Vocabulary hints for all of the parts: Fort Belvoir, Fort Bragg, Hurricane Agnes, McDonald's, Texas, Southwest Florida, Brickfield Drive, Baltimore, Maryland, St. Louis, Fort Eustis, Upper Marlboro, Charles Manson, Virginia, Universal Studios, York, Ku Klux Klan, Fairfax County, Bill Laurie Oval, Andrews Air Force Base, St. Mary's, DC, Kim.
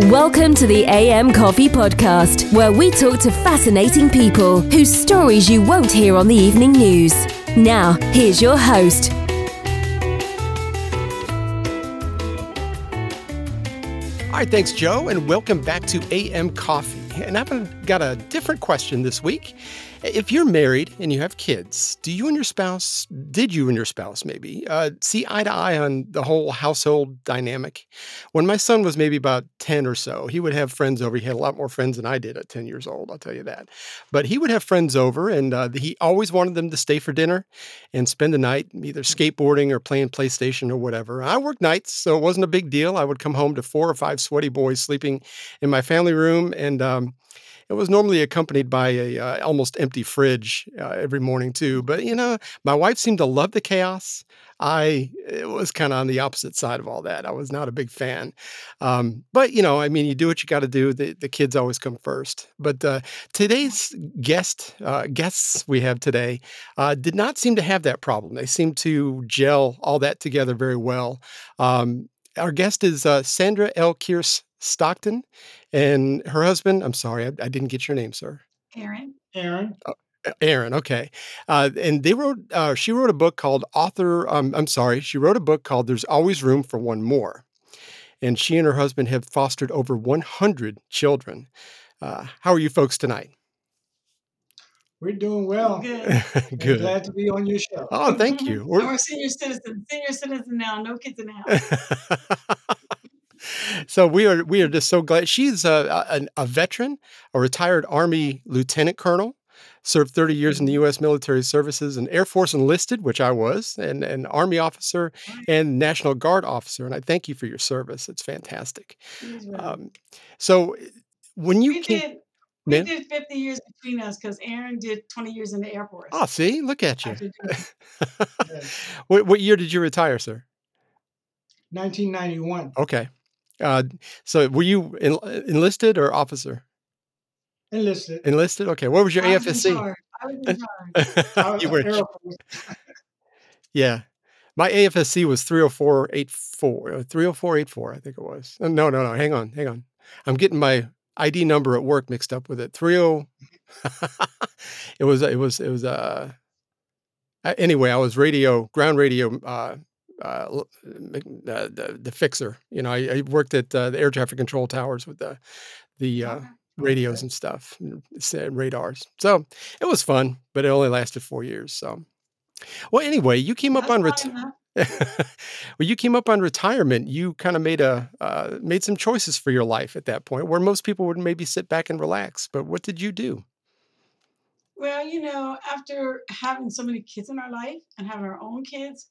Welcome to the AM Coffee Podcast, where we talk to fascinating people whose stories you won't hear on the evening news. Now, here's your host. All right, thanks, Joe, and welcome back to AM Coffee. And I've got a different question this week. If you're married and you have kids, did you and your spouse maybe see eye to eye on the whole household dynamic? When my son was maybe about 10 or so, he would have friends over. He had a lot more friends than I did at 10 years old, I'll tell you that. But he would have friends over, and he always wanted them to stay for dinner and spend the night either skateboarding or playing PlayStation or whatever. I worked nights, so it wasn't a big deal. I would come home to 4 or 5 sweaty boys sleeping in my family room, and it was normally accompanied by a almost empty fridge every morning, too. But, you know, my wife seemed to love the chaos. It was kind of on the opposite side of all that. I was not a big fan. But, you know, I mean, you do what you got to do. The kids always come first. But today's guests we have today did not seem to have that problem. They seemed to gel all that together very well. Our guest is Sandra L. Kearse Stockton, and her husband, I'm sorry, I didn't get your name, sir. Aaron. Oh, Aaron, okay. And they wrote, she wrote a book called There's Always Room for One More. And she and her husband have fostered over 100 children. How are you folks tonight? We're doing well. Good. Good. Glad to be on your show. Oh, thank you. We're senior citizens now, no kids in the house. So we are just so glad. She's a veteran, a retired Army lieutenant colonel, served 30 years in the U.S. military services, an Air Force enlisted, which I was, and an Army officer and National Guard officer. And I thank you for your service. It's fantastic. So when you came... We did 50 years between us because Aaron did 20 years in the Air Force. Oh, see? Look at you. What year did you retire, sir? 1991. Okay. So were you enlisted or officer? Enlisted. Okay. What was your AFSC? I was in charge. You were. Yeah. My AFSC was 30484. 30484, I think it was. No. Hang on. I'm getting my ID number at work mixed up with it. 30. Anyway, I was ground radio, the fixer. You know, I worked at the air traffic control towers with the radios and stuff, and radars. So it was fun, but it only lasted 4 years. So, well, anyway, you came up on retirement. You kind of made some choices for your life at that point, where most people would maybe sit back and relax. But what did you do? Well, you know, after having so many kids in our life and having our own kids,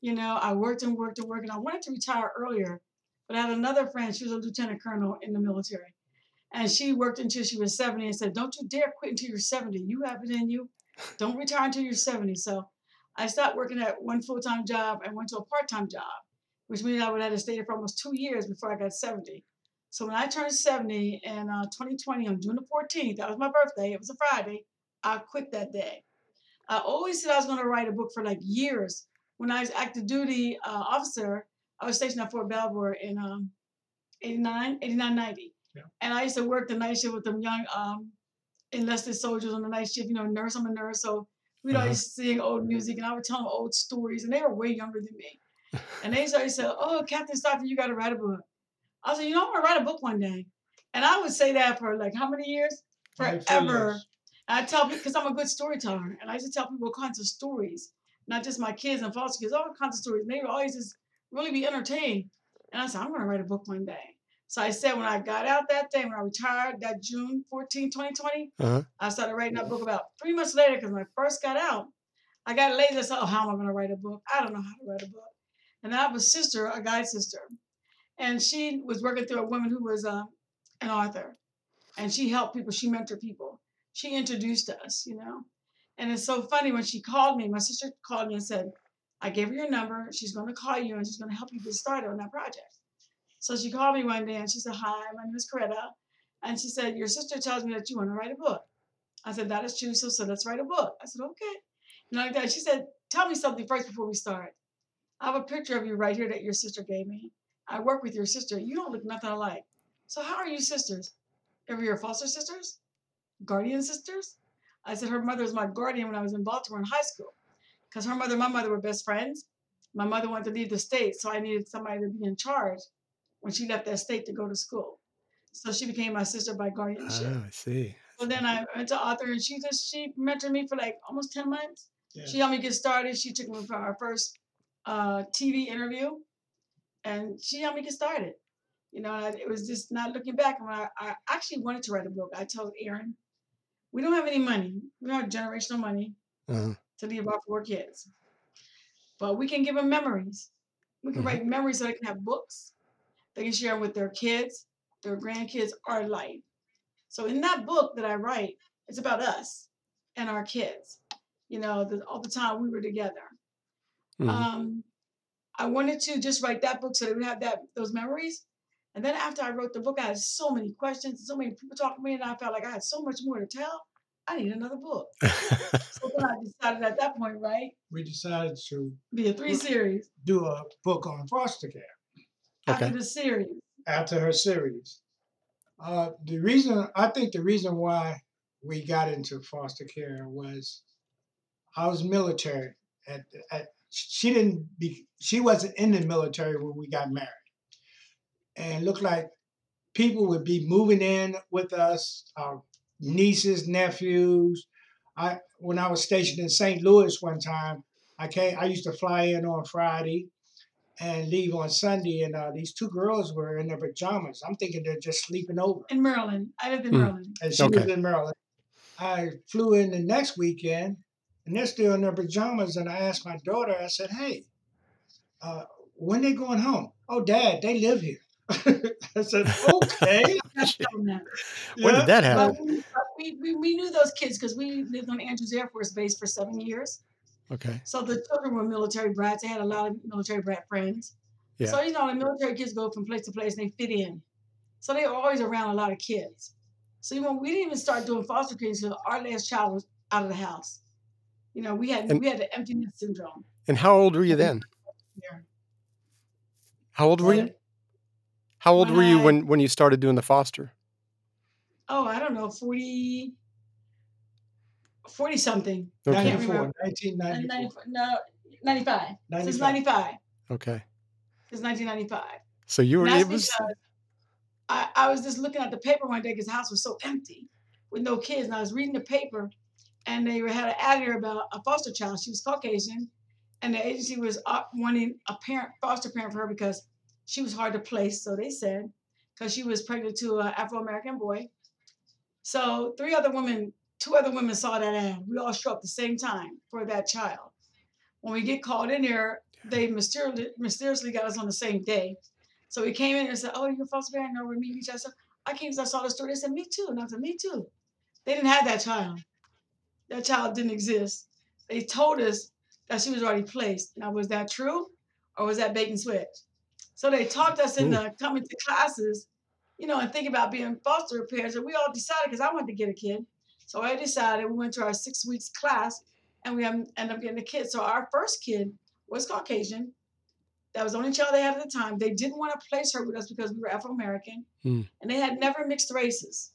you know, I worked and I wanted to retire earlier, but I had another friend. She was a lieutenant colonel in the military, and she worked until she was 70 and said, don't you dare quit until you're 70. You have it in you. Don't retire until you're 70. So I stopped working at one full-time job and went to a part-time job, which means I would have stayed there for almost 2 years before I got 70. So when I turned 70 in 2020 on June the 14th, that was my birthday. It was a Friday. I quit that day. I always said I was going to write a book for like years. When I was active duty officer, I was stationed at Fort Belvoir in 89, 90. Yeah. And I used to work the night shift with them young enlisted soldiers on the night shift, you know, nurse, I'm a nurse. So we'd always sing old music and I would tell them old stories and they were way younger than me. And they always said, oh, Captain Stockton, you got to write a book. I said, you know, I'm going to write a book one day. And I would say that for like how many years? Forever. And I tell people, because I'm a good storyteller, and I used to tell people all kinds of stories. Not just my kids and foster kids, all kinds of stories. And they would always just really be entertained. And I said, I'm going to write a book one day. So I said, when I got out that day, when I retired, that June 14, 2020, I started writing that book about 3 months later, because when I first got out, I got lazy. I said, oh, how am I going to write a book? I don't know how to write a book. And I have a sister, a guide sister. And she was working through a woman who was an author. And she helped people. She mentored people. She introduced us, you know. And it's so funny when she called me, my sister called me and said, I gave her your number. She's going to call you and she's going to help you get started on that project. So she called me one day and she said, hi, my name is Coretta. And she said, your sister tells me that you want to write a book. I said, that is true. So let's write a book. I said, okay. And like that, she said, tell me something first before we start. I have a picture of you right here that your sister gave me. I work with your sister. You don't look nothing alike. So how are you sisters? Are you your foster sisters? Guardian sisters? I said her mother was my guardian when I was in Baltimore in high school, because her mother and my mother were best friends. My mother wanted to leave the state, so I needed somebody to be in charge when she left that state to go to school. So she became my sister by guardianship. Oh, I see. So then I went to Arthur, and she mentored me for like almost 10 months. Yeah. She helped me get started. She took me for our first TV interview, and she helped me get started. You know, it was just not looking back. And when I actually wanted to write a book, I told Aaron, we don't have any money. We don't have generational money to leave our four kids. But we can give them memories. We can write memories so they can have books. They can share with their kids, their grandkids, our life. So in that book that I write, it's about us and our kids. You know, all the time we were together. I wanted to just write that book so they would have those memories. And then after I wrote the book, I had so many questions, so many people talking to me, and I felt like I had so much more to tell. I need another book. So then I decided at that point, right? We decided to be a three-series. Do a book on foster care. Okay. After the series. After her series. I think the reason why we got into foster care was I was military. She wasn't in the military when we got married. And looked like people would be moving in with us, our nieces, nephews. When I was stationed in St. Louis one time, I used to fly in on Friday and leave on Sunday. And these two girls were in their pajamas. I'm thinking they're just sleeping over. In Maryland. I lived in Maryland. And she lived in Maryland. I flew in the next weekend, and they're still in their pajamas. And I asked my daughter, I said, hey, when they going home? Oh, Dad, they live here. I said, okay. When did that happen? We knew those kids because we lived on Andrews Air Force Base for 7 years. Okay. So the children were military brats. They had a lot of military brat friends. Yeah. So, you know, the military kids go from place to place and they fit in. So they were always around a lot of kids. So, you know, we didn't even start doing foster kids until our last child was out of the house. You know, we had the empty nest syndrome. And how old were you then? Yeah. How old were you? How old were you when you started doing the foster? Oh, I don't know, 40-something. Okay. 1994. No, 95. 95. Since 95. Okay. Since 1995. So you were... I was just looking at the paper one day because the house was so empty with no kids. And I was reading the paper, and they had an ad here about a foster child. She was Caucasian, and the agency was wanting a foster parent for her because... she was hard to place, so they said, because she was pregnant to an Afro-American boy. So two other women saw that ad. We all showed up at the same time for that child. When we get called in there, they mysteriously got us on the same day. So we came in and said, oh, you're a foster parent? No, we're meeting each other. I came because I saw the story. They said, me too. And I said, me too. They didn't have that child. That child didn't exist. They told us that she was already placed. Now, was that true, or was that bait and switch? So they talked us into coming to classes, you know, and think about being foster parents. And we all decided, because I wanted to get a kid. So I decided, we went to our 6 weeks class, and we ended up getting a kid. So our first kid was Caucasian. That was the only child they had at the time. They didn't want to place her with us because we were Afro-American. And they had never mixed races.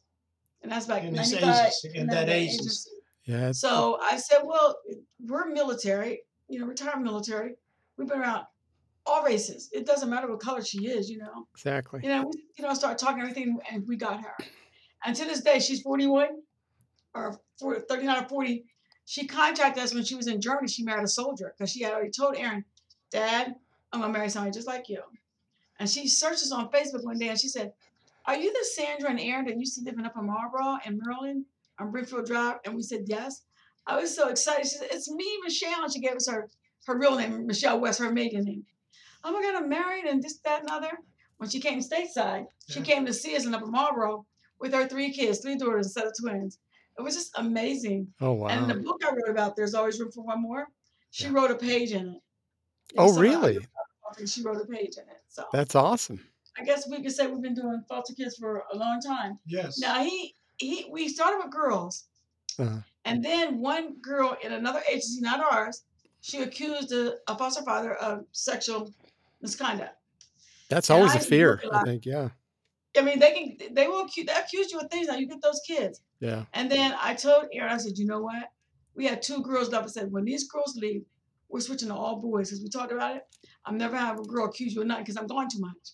And that's back in 95. In that agency. Yeah. So I said, well, we're military, you know, retired military. We've been around all races. It doesn't matter what color she is, you know. Exactly. You know, we start talking everything, and we got her. And to this day, she's 41 or 39 or 40. She contacted us when she was in Germany. She married a soldier because she had already told Aaron, Dad, I'm going to marry somebody just like you. And she searches on Facebook one day, and she said, are you the Sandra and Aaron that used to live in Upper Marlboro in Maryland on Brickfield Drive? And we said, yes. I was so excited. She said, it's me, Michelle. And she gave us her real name, Michelle West, her maiden name. Oh my God, I'm married and this, that, and other. When she came stateside, she came to see us in Upper Marlboro with her three kids, three daughters, a set of twins. It was just amazing. Oh, wow. And the book I wrote about, There's Always Room for One More, she wrote a page in it. Oh, so really? She wrote a page in it. So that's awesome. I guess we could say we've been doing foster kids for a long time. Yes. Now, we started with girls. And then one girl in another agency, not ours, she accused a foster father of sexual misconduct. That's always a fear, I think, yeah. I mean, they accuse you of things. Now you get those kids. Yeah. And then I told Aaron, I said, you know what? We had two girls up and said, when these girls leave, we're switching to all boys. Because we talked about it. I'm never have a girl accuse you of nothing because I'm going too much.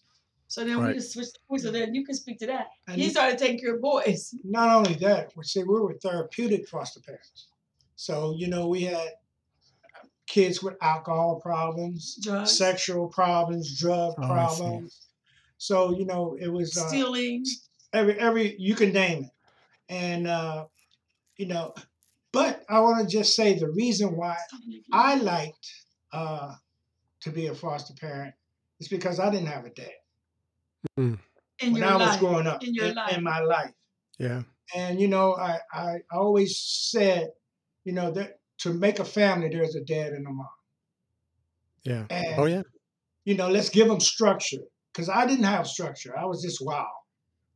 So then we just switched to boys. So then you can speak to that. And he started taking care of boys. Not only that, we were therapeutic foster parents. So, you know, we had kids with alcohol problems, drugs, sexual problems, drug problems. So, you know, it was stealing. Every you can name it. And, you know, but I want to just say the reason why I liked to be a foster parent is because I didn't have a dad. Mm. When I was growing up in my life. Yeah. And, you know, I always said, you know, that to make a family, there's a dad and a mom. Yeah. And, oh, yeah. You know, let's give them structure. Because I didn't have structure. I was just wild.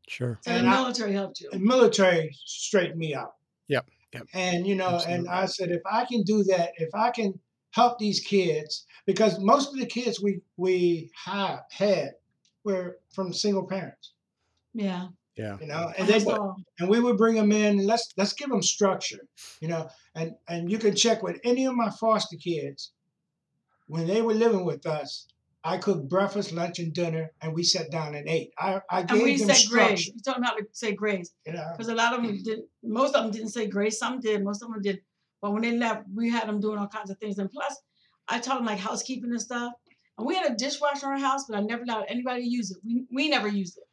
Sure. And the military helped you. The military straightened me out. Yep. Yep. And, you know, absolutely. And I said, if I can do that, if I can help these kids, because most of the kids we had were from single parents. Yeah. Yeah. You know, and we would bring them in. And let's give them structure, you know, and you can check with any of my foster kids. When they were living with us, I cooked breakfast, lunch, and dinner, and we sat down and ate. I gave them structure. You're talking about how to say grace. Because a lot of them did. Most of them didn't say grace. Some did. Most of them did. But when they left, we had them doing all kinds of things. And plus, I taught them like housekeeping and stuff. And we had a dishwasher in our house, but I never allowed anybody to use it. We never used it.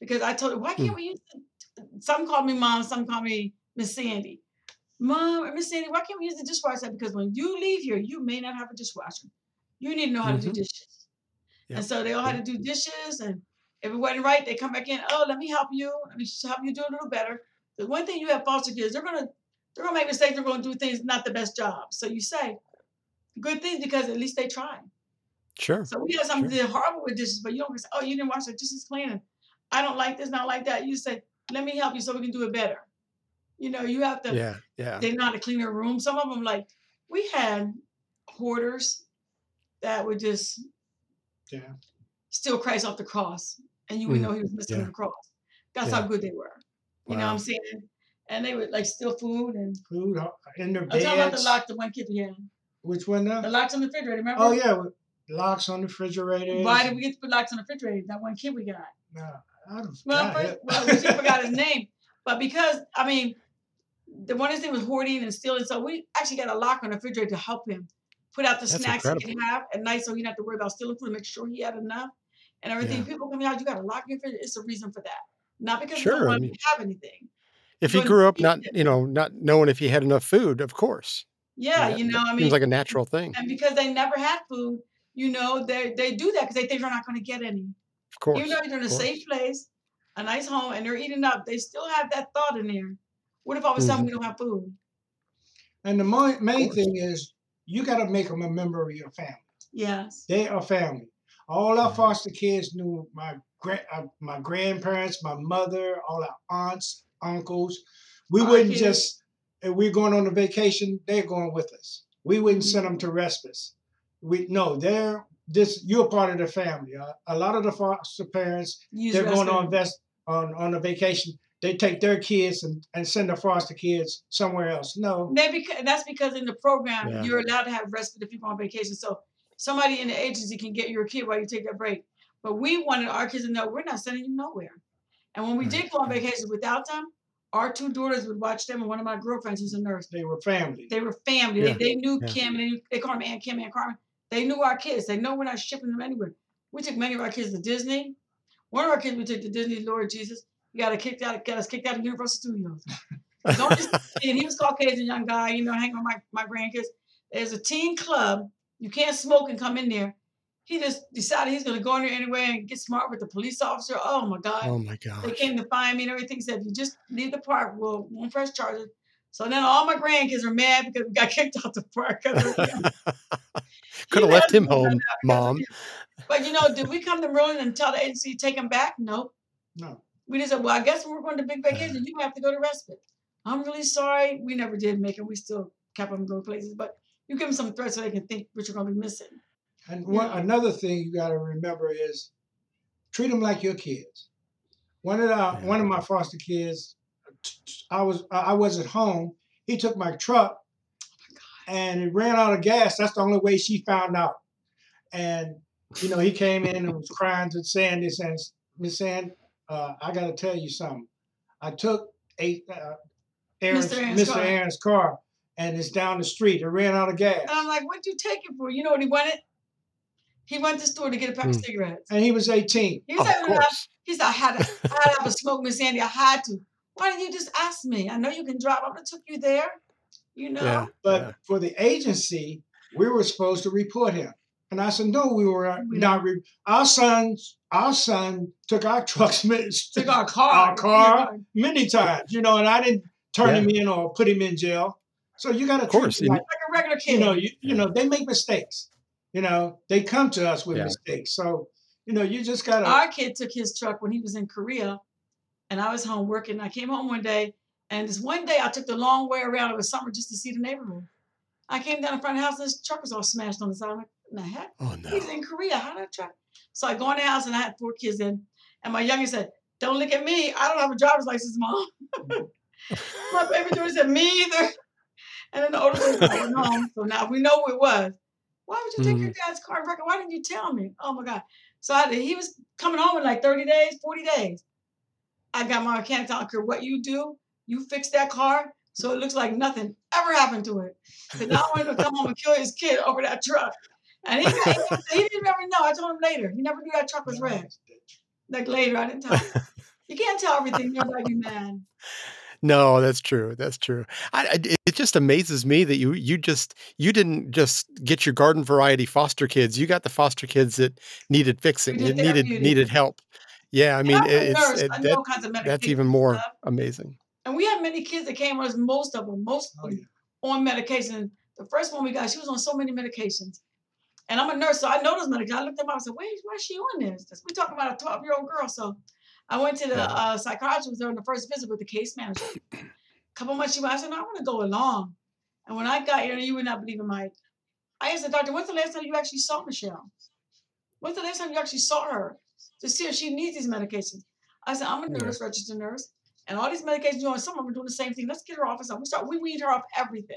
Because I told them, why can't we use it? Some called me Mom. Some called me Miss Sandy. Mom or Miss Sandy, why can't we use the dishwasher? Because when you leave here, you may not have a dishwasher. You need to know how to do dishes. And so they all had to do dishes, and if it wasn't right, they come back in. Oh, let me help you. Let me help you do a little better. The one thing you have foster kids, they're gonna make mistakes. They're gonna do things not the best job. So you say good things because at least they try. Sure. So we have some that did horrible with dishes, but you don't say, oh, you didn't wash the dishes clean. I don't like this, not like that. You say, let me help you so we can do it better. You know, you have to. Yeah. Yeah. They know how to clean their room. Some of them, like we had hoarders that would just. Yeah. Still Christ off the cross, and you would know he was missing the cross. That's how good they were. You know what I'm saying? And they would like steal food and food in their beds. I'm talking about the lock, the one kid we had. Which one now? The locks on the refrigerator. Remember? Oh yeah, locks on the refrigerator. Why did we get to put locks on the refrigerator? That one kid we got. No, I don't. Well, we just forgot his name, but because I mean, the one his name was hoarding and stealing, so we actually got a lock on the refrigerator to help him. Put out the snacks he can have at night so he didn't have to worry about stealing food, make sure he had enough and everything. Yeah. People come out, you got to lock your refrigerator. It's a reason for that. Not because you don't want to have anything. If he grew up not knowing if he had enough food, of course. Yeah, you know, I mean. Seems like a natural thing. And because they never had food, you know, they do that because they think they're not going to get any. Of course. Even though they're in a safe place, a nice home, and they're eating up, they still have that thought in there. What if all of a sudden we don't have food? And the main thing is, you got to make them a member of your family. Yes. They are family. All our foster kids knew my grandparents, my mother, all our aunts, uncles. We wouldn't just, if we're going on a vacation, they're going with us. We wouldn't send them to respite. You're part of the family. A lot of the foster parents, they're going on a vacation. They take their kids and send the foster kids somewhere else. No. That's because in the program, you're allowed to have respite if you go on vacation. So somebody in the agency can get your kid while you take that break. But we wanted our kids to know we're not sending you nowhere. And when we did go on vacation without them, our two daughters would watch them, and one of my girlfriends who's a nurse. They were family. They were family. Yeah. They knew Kim. They called them Aunt Kim, Aunt Carmen. They knew our kids. They know we're not shipping them anywhere. We took many of our kids to Disney. One of our kids we took to Disney, Lord Jesus. You got us kicked out of Universal Studios. And he was Caucasian young guy, you know, hanging with my grandkids. There's a teen club. You can't smoke and come in there. He just decided he's going to go in there anyway and get smart with the police officer. Oh, my God. Oh, my God. They came to find me and everything. He said, if you just leave the park, we'll won't press charges. So then all my grandkids are mad because we got kicked out the park. Could have left him home, Mom. But, you know, did we come to Maryland and tell the agency to take him back? Nope. No. We just said, well, I guess when we're going to big vacation, you have to go to respite. I'm really sorry. We never did make it. We still kept them go places. But you give them some threats so they can think what you're going to be missing. And another thing you got to remember is treat them like your kids. One of my foster kids, I was at home. He took my truck, and it ran out of gas. That's the only way she found out. And you know, he came in and was crying and saying this, and Miss Sand, I got to tell you something. I took Mr. Aaron's car, and it's down the street. It ran out of gas. And I'm like, what'd you take it for? You know what he wanted? He went to the store to get a pack of cigarettes. And he was 18. He said, I had to have a smoke, Miss Sandy. I had to. Why didn't you just ask me? I know you can drive. I would have took you there. You know. Yeah. But for the agency, we were supposed to report him. And I said, no, we were not. Our son took our trucks, took our car many times, you know, and I didn't turn him in or put him in jail. So you got to treat him like a regular kid. You know, you know, they make mistakes. You know, they come to us with mistakes. So, you know, you just got to. Our kid took his truck when he was in Korea, and I was home working. I came home one day, and this one day I took the long way around. It was summer just to see the neighborhood. I came down in front of the house, and his truck was all smashed on the side. I'm like, what the heck? Oh, no. He's in Korea. How did I truck? So I go in the house, and I had 4 kids in. And my youngest said, don't look at me. I don't have a driver's license, Mom. My baby daughter said, me either. And then the older one went home. So now we know who it was. Why would you take your dad's car and wreck it? Why didn't you tell me? Oh, my God. So he was coming home in like 30 days, 40 days. I got my mechanic. I don't care what you do. You fix that car so it looks like nothing ever happened to it. Because now I wanted to come home and kill his kid over that truck. And he didn't ever know. I told him later. He never knew that truck was red. Like later, I didn't tell him. You can't tell everything. Nobody be mad. No, that's true. That's true. It just amazes me that you didn't just get your garden variety foster kids. You got the foster kids that needed fixing. It needed help. Yeah, I mean, that's even more amazing. And we had many kids that came with us. Most of them, on medication. The first one we got, she was on so many medications. And I'm a nurse, so I know those medications. I looked at them up and said, wait, why is she on this? We're talking about a 12-year-old girl, so. I went to the psychiatrist who was there on the first visit with the case manager. A couple months she went, I said, no, I want to go along. And when I got here, you would not believe it, Mike. I asked the doctor, when's the last time you actually saw Michelle? When's the last time you actually saw her to see if she needs these medications? I said, I'm a nurse, registered nurse, and all these medications you're on, some of them are doing the same thing. Let's get her off. We weed her off everything.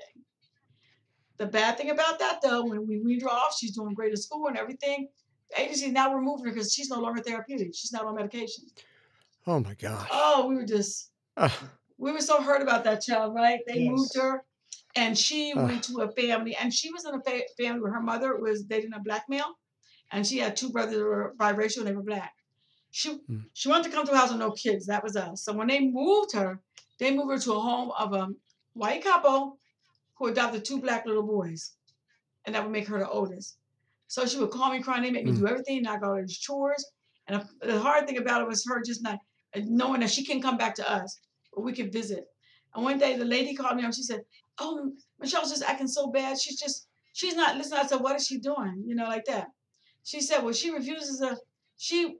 The bad thing about that, though, when we weed her off, she's doing great at school and everything. The agency now removing her because she's no longer therapeutic. She's not on medication. Oh my gosh. Oh, we were just, we were so hurt about that child, right? They moved her and she went to a family, and she was in a family where her mother was dating a black male, and she had 2 brothers who were biracial and they were black. She wanted to come to a house with no kids. That was us. So when they moved her to a home of a white couple who adopted 2 black little boys, and that would make her the oldest. So she would call me crying. They made me do everything. And I got all these chores. And the hard thing about it was her just not knowing that she couldn't come back to us, but we could visit. And one day the lady called me up. She said, oh, Michelle's just acting so bad. She's not listening. I said, what is she doing? You know, like that. She said, well, she refuses a, she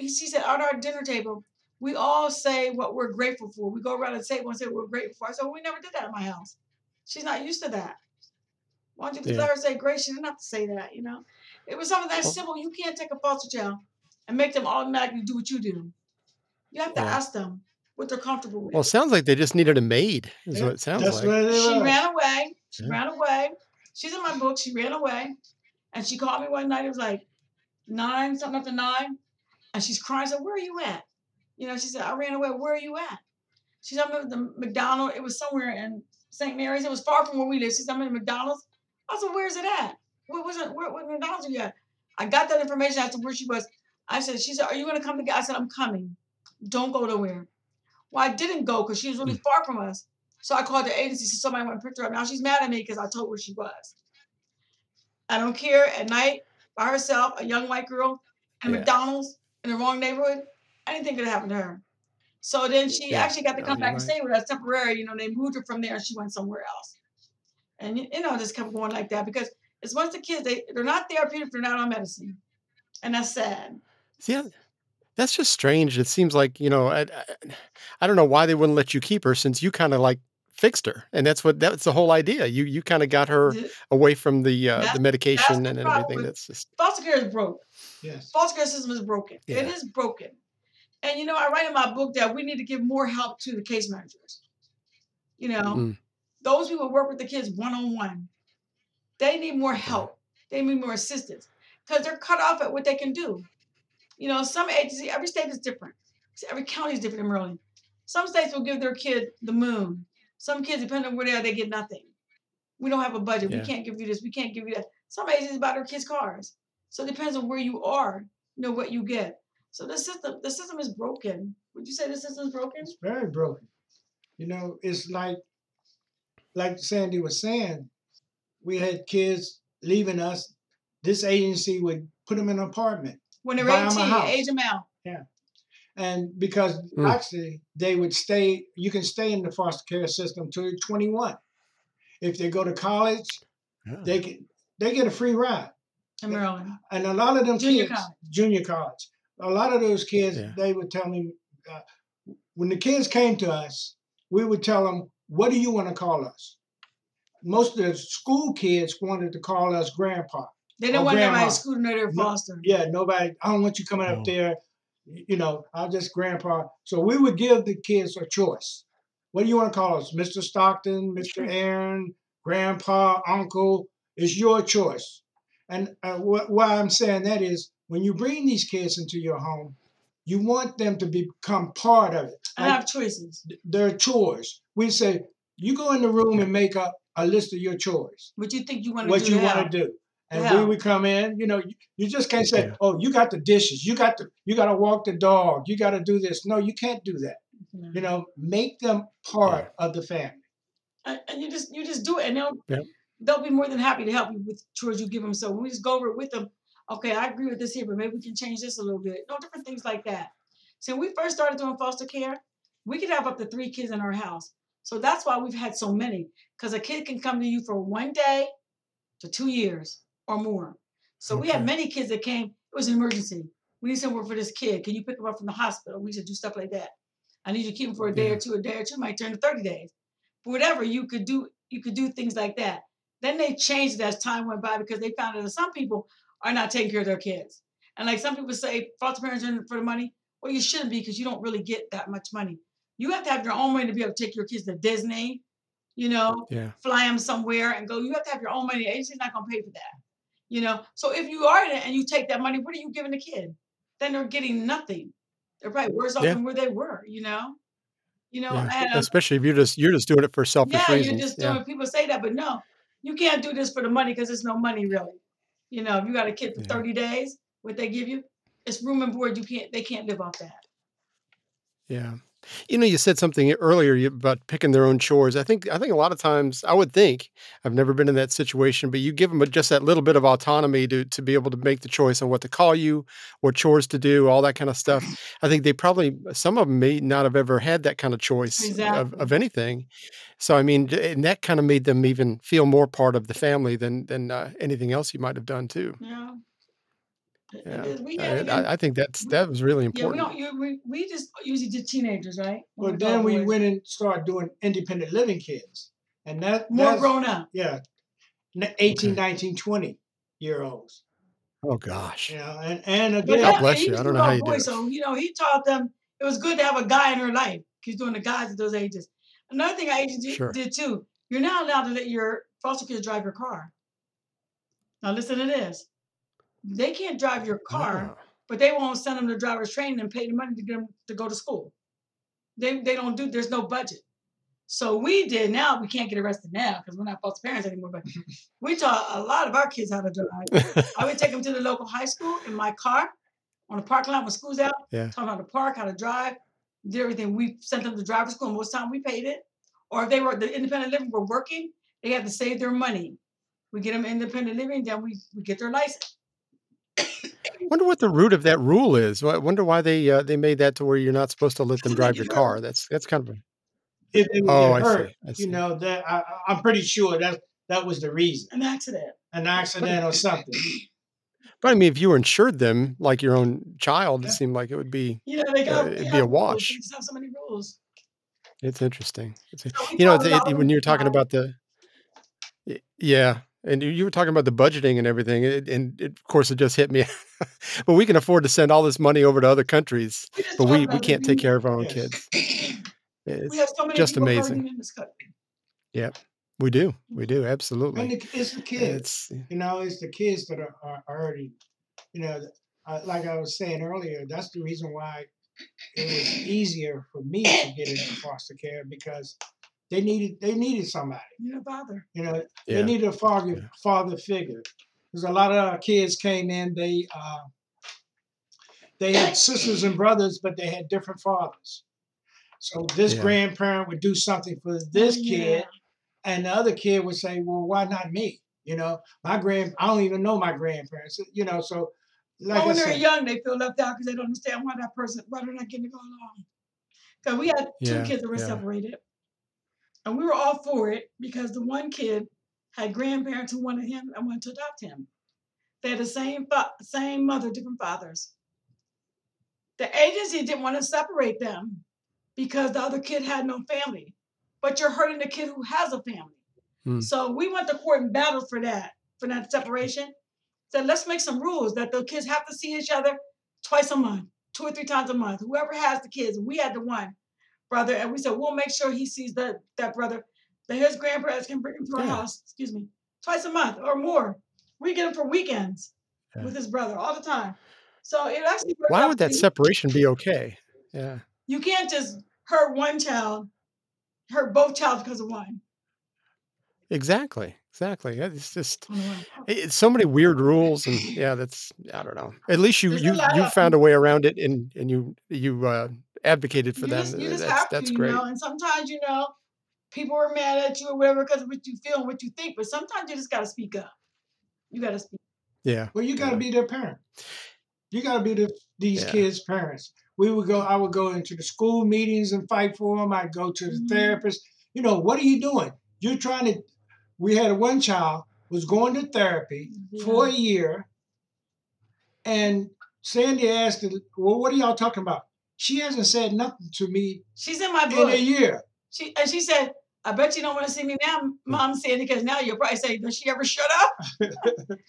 said, at our dinner table, we all say what we're grateful for. We go around the table and say we're grateful for. I said, well, we never did that at my house. She's not used to that. Why don't you just let her say gracious? She didn't have to say that, you know. It was something that simple. You can't take a foster child and make them automatically do what you do. You have to ask them what they're comfortable with. Well, it sounds like they just needed a maid is what it sounds like. She ran away. She ran away. She's in my book. She ran away. And she called me one night. It was like 9, something after 9. And she's crying. I said, where are you at? You know, she said, I ran away. Where are you at? She said, I'm at the McDonald's. It was somewhere in St. Mary's. It was far from where we lived. She said, I'm at McDonald's. I said, where's it at? What McDonald's are you at? I got that information as to where she was. I said, she said, are you going to come together? I said, I'm coming. Don't go nowhere. Well, I didn't go because she was really far from us. So I called the agency. So somebody went and picked her up. Now she's mad at me because I told her where she was. I don't care. At night, by herself, a young white girl at McDonald's in the wrong neighborhood, anything could happen to her. So then she actually got to come back and stay with us temporarily. You know, they moved her from there and she went somewhere else. And, you know, just kept going like that because it's once the kids, they're not therapeutic, they're not on medicine. And that's sad. Yeah, that's just strange. It seems like, you know, I don't know why they wouldn't let you keep her since you kind of like fixed her. And that's the whole idea. You kind of got her away from the medication and everything. That's just... Foster care is broke. Yes. Foster care system is broken. Yeah. It is broken. And, you know, I write in my book that we need to give more help to the case managers. You know, those who work with the kids one-on-one, they need more help. They need more assistance because they're cut off at what they can do. You know, some agency, every state is different. Every county is different in Maryland. Some states will give their kid the moon. Some kids, depending on where they are, they get nothing. We don't have a budget. Yeah. We can't give you this. We can't give you that. Some agencies buy their kids' cars. So it depends on where you are, you know, what you get. So the system is broken. Would you say the system is broken? It's very broken. You know, it's like Sandy was saying, we had kids leaving us. This agency would put them in an apartment. When they're 18, age them out. Yeah. And because actually they would stay, you can stay in the foster care system till you're 21. If they go to college, they get a free ride. In Maryland. And a lot of them junior college. A lot of those kids, they would tell me, when the kids came to us, we would tell them, what do you want to call us? Most of the school kids wanted to call us grandpa. They didn't want nobody at school to know they're foster. Yeah, nobody, I don't want you coming up there. You know, I'll just grandpa. So we would give the kids a choice. What do you want to call us? Mr. Stockton, Mr. Aaron, grandpa, uncle. It's your choice. And why I'm saying that is, when you bring these kids into your home, you want them to become part of it. I have choices. Their chores. We say, you go in the room and make up a list of your chores. What you think you want to do. What you want to do. And we would come in, you know, you just can't say, oh, you got the dishes. You got to walk the dog. You got to do this. No, you can't do that. No. You know, make them part of the family. And you just do it. And they'll be more than happy to help you with chores you give them. So when we just go over it with them, okay, I agree with this here, but maybe we can change this a little bit. No, different things like that. So when we first started doing foster care, we could have up to 3 kids in our house. So that's why we've had so many, because a kid can come to you for 1 day to 2 years or more. So we had many kids that came. It was an emergency. We need somewhere for this kid. Can you pick him up from the hospital? We used to do stuff like that. I need you to keep him for a day or two. It might turn to 30 days. But whatever, you could do things like that. Then they changed it as time went by because they found out that some people are not taking care of their kids. And like some people say, foster parents are in for the money. Well, you shouldn't be because you don't really get that much money. You have to have your own money to be able to take your kids to Disney, you know, fly them somewhere and go. You have to have your own money. The agency's not going to pay for that, you know. So if you are in it and you take that money, what are you giving the kid? Then they're getting nothing. They're probably worse off than where they were, you know. You know, and, especially if you're just doing it for selfish reasons. You're just doing it. People say that, but no, you can't do this for the money because there's no money really. You know, if you got a kid for 30 days, what they give you, it's room and board. They can't live off that. Yeah. You know, you said something earlier about picking their own chores. I think a lot of times, I would think, I've never been in that situation, but you give them just that little bit of autonomy to be able to make the choice on what to call you, what chores to do, all that kind of stuff. I think they probably, some of them may not have ever had that kind of choice of anything. So, I mean, and that kind of made them even feel more part of the family than anything else you might have done too. Yeah. Yeah. I think that was really important. Yeah, we just usually did teenagers, right? Well, then we went and started doing independent living kids. And that's more grown up. Yeah. 18, 19, 20-year-olds. Oh, gosh. Yeah. And again, God bless you. I don't know how you do it. So, you know, he taught them it was good to have a guy in her life. He's doing the guys at those ages. Another thing I did too, you're now allowed to let your foster kids drive your car. Now, listen to this. They can't drive your car, but they won't send them to driver's training and pay the money to get them to go to school. They don't do. There's no budget. So we did. Now we can't get arrested now because we're not foster parents anymore. But we taught a lot of our kids how to drive. I would take them to the local high school in my car on the parking lot when school's out. Yeah. Taught them how to park, how to drive, did everything. We sent them to driver's school, and most of the time we paid it. Or if they were the independent living were working, they had to save their money. We get them independent living, then we get their license. Wonder what the root of that rule is. I wonder why they made that to where you're not supposed to let them drive your car. That's kind of. If it would get hurt, I see. You know that I'm pretty sure that was the reason. An accident or something. But I mean, if you were insured them like your own child, it seemed like it would be. You know, it'd be a wash. They just have so many rules. It's interesting. So you know, when you're talking about the. Yeah. And you were talking about the budgeting and everything, and of course, it just hit me. But we can afford to send all this money over to other countries, but we can't take care of our own kids. It's we have so many just amazing. In this country. Yeah, we do, absolutely. And it's the kids, it's the kids that are already, like I was saying earlier, that's the reason why it was easier for me to get into foster care because. They needed somebody. They needed a father figure. Because a lot of our kids came in. They had sisters and brothers, but they had different fathers. So this grandparent would do something for this kid, and the other kid would say, "Well, why not me? I don't even know my grandparents. So like when they're young, they feel left out because they don't understand why that person. Why they're not getting to go along? Because we had two kids that were separated. And we were all for it because the one kid had grandparents who wanted him and wanted to adopt him. They had the same mother, different fathers. The agency didn't want to separate them because the other kid had no family. But you're hurting the kid who has a family. So we went to court and battled for that separation. Said, let's make some rules that the kids have to see each other twice a month, 2 or 3 times a month. Whoever has the kids, we had the one brother, and we said we'll make sure he sees that brother, that his grandparents can bring him to our house, twice a month or more. We get him for weekends with his brother all the time. So it actually worked. Why would that separation be okay? Yeah, you can't just hurt one child, hurt both child because of one. Exactly. It's just it's so many weird rules, and that's I don't know. At least you found a way around it, and you advocated for them. That's great. And sometimes, people are mad at you or whatever because of what you feel and what you think, but sometimes you just got to speak up. You got to speak up. Yeah. Well, you got to be their parent. You got to be these kids' parents. I would go into the school meetings and fight for them. I'd go to the therapist. What are you doing? You're trying to, we had one child was going to therapy for a year, and Sandy asked, well, what are y'all talking about? She hasn't said nothing to me. She's in my book. In a year. She said, I bet you don't want to see me now, Mom, Sandy, because now you'll probably say, does she ever shut up?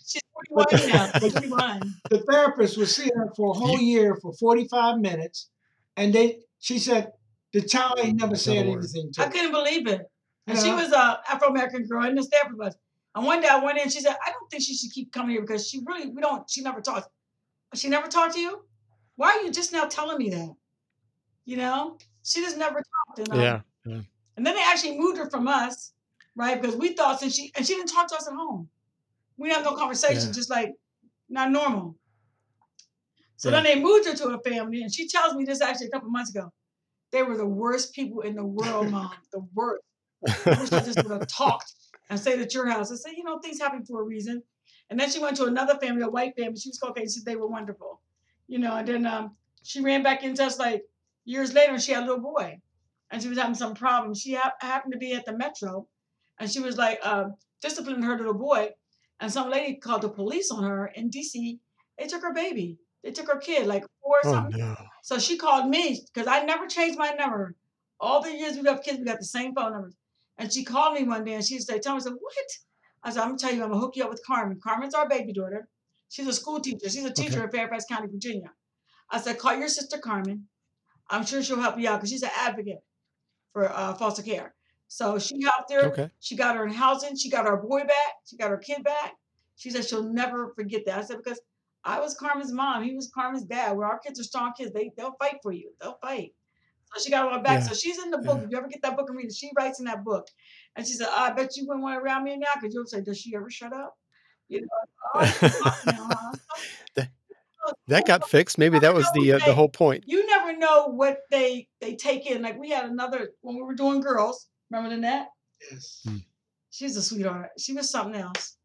She's 41 now. 41. The therapist was seeing her for a whole year for 45 minutes. And she said, the child ain't never said anything to her. I couldn't believe it. And she was an Afro-American girl in the therapy bus. And one day I went in, she said, I don't think she should keep coming here because she never talks. She never talked to you? Why are you just now telling me that? She just never talked. And then they actually moved her from us, right? Because we thought since she didn't talk to us at home. We didn't have no conversation, just like not normal. So then they moved her to a family, and she tells me this actually a couple months ago. They were the worst people in the world, Mom. The worst. I wish I just would have talked and stayed at your house. I said, things happen for a reason. And then she went to another family, a white family. She was Caucasian. They were wonderful. And then she ran back into us like, years later, she had a little boy, and she was having some problems. She happened to be at the Metro, and she was like disciplining her little boy, and some lady called the police on her in DC. They took her baby. They took her kid, like 4 or something. No. So she called me, because I never changed my number. All the years we got kids, we got the same phone numbers. And she called me one day, and she said, tell me, I said, what? I said, I'm going to tell you, I'm going to hook you up with Carmen. Carmen's our baby daughter. She's a school teacher. She's a teacher in Fairfax County, Virginia. I said, call your sister, Carmen. I'm sure she'll help you out because she's an advocate for foster care. So she helped her. Okay. She got her in housing. She got her boy back. She got her kid back. She said she'll never forget that. I said, because I was Carmen's mom. He was Carmen's dad. Where our kids are strong kids. They'll fight for you. They'll fight. So she got her back. Yeah. So she's in the book. If you ever get that book and read it, she writes in that book. And she said, I bet you wouldn't want to around me now because you'll say, does she ever shut up? That got fixed. Maybe that was the whole point. You never know what they take in. Like we had another when we were doing girls. Remember Nanette? Yes. She's a sweetheart. She was something else.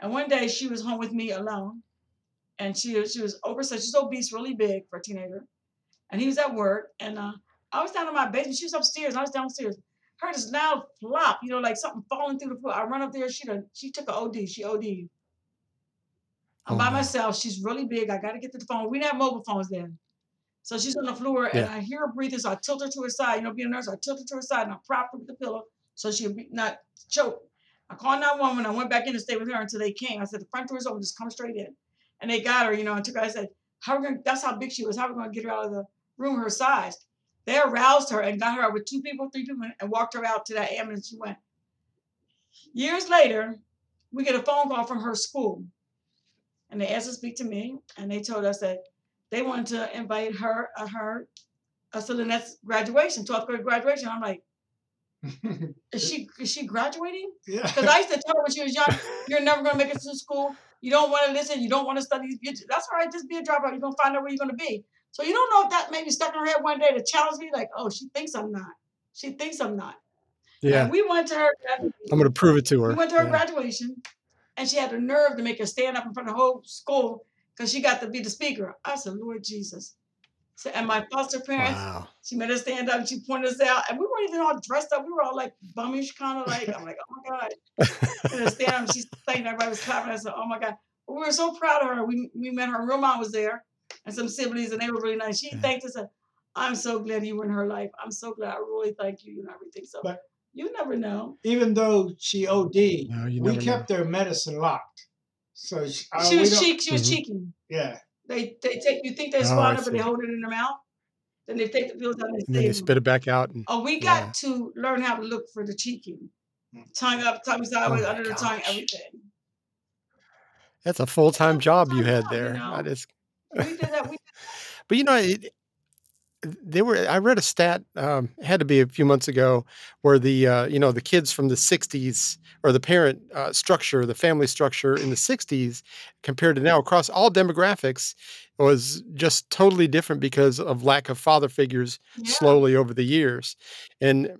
And one day she was home with me alone, and she was oversized. She's obese, really big for a teenager. And he was at work, and I was down in my basement. She was upstairs. I was downstairs. Heard this loud flop, like something falling through the floor. I run up there. She took an OD. She OD'd. I'm by myself. She's really big. I got to get to the phone. We didn't have mobile phones then. So she's on the floor, and I hear her breathing, so I tilt her to her side. Being a nurse, I tilt her to her side, and I prop her with the pillow so she'll be not choke. I called 911. I went back in and stayed with her until they came. I said, the front door's open, just come straight in. And they got her, you know, and took her. I said, how are we gonna, that's how big she was. How are we going to get her out of the room her size? They aroused her and got her out with three people, and walked her out to that ambulance. She went. Years later, we get a phone call from her school. And they asked to speak to me. And they told us that they wanted to invite her to the next graduation, 12th grade graduation. I'm like, is she graduating? Yeah. Because I used to tell her when she was young, you're never going to make it to school. You don't want to listen. You don't want to study. That's all right. Just be a dropout. You're going to find out where you're going to be. So you don't know if that maybe stuck in her head one day to challenge me. Like, oh, she thinks I'm not. She thinks I'm not. Yeah. And we went to her graduation. I'm going to prove it to her. We went to her graduation. And she had the nerve to make us stand up in front of the whole school because she got to be the speaker. I said, Lord Jesus. So, and my foster parents, wow. She made us stand up and she pointed us out. And we weren't even all dressed up. We were all like bummish, kind of like, I'm like, oh my God. And stand up, and she's saying, everybody was clapping. I said, oh my God. But we were so proud of her. We met her real mom was there and some siblings, and they were really nice. She thanked us. And I'm so glad you were in her life. I'm so glad. I really thank you and everything. So. But you never know. Even though she OD'd, we kept their medicine locked. So she was cheeky. She was cheeky. Yeah. They take. You think they swallow it, but they hold it in their mouth. Then they take the pills out and they spit it back out. And, oh, we got to learn how to look for the cheeky. Tongue up, tongue sideways, under the tongue, everything. That's a full-time job you had there. You know? I just. We did that. We did that. But you know. I read a stat, it had to be a few months ago, where the, you know, the kids from the 60s, or the parent structure, the family structure in the 60s compared to now across all demographics was just totally different because of lack of father figures slowly over the years. And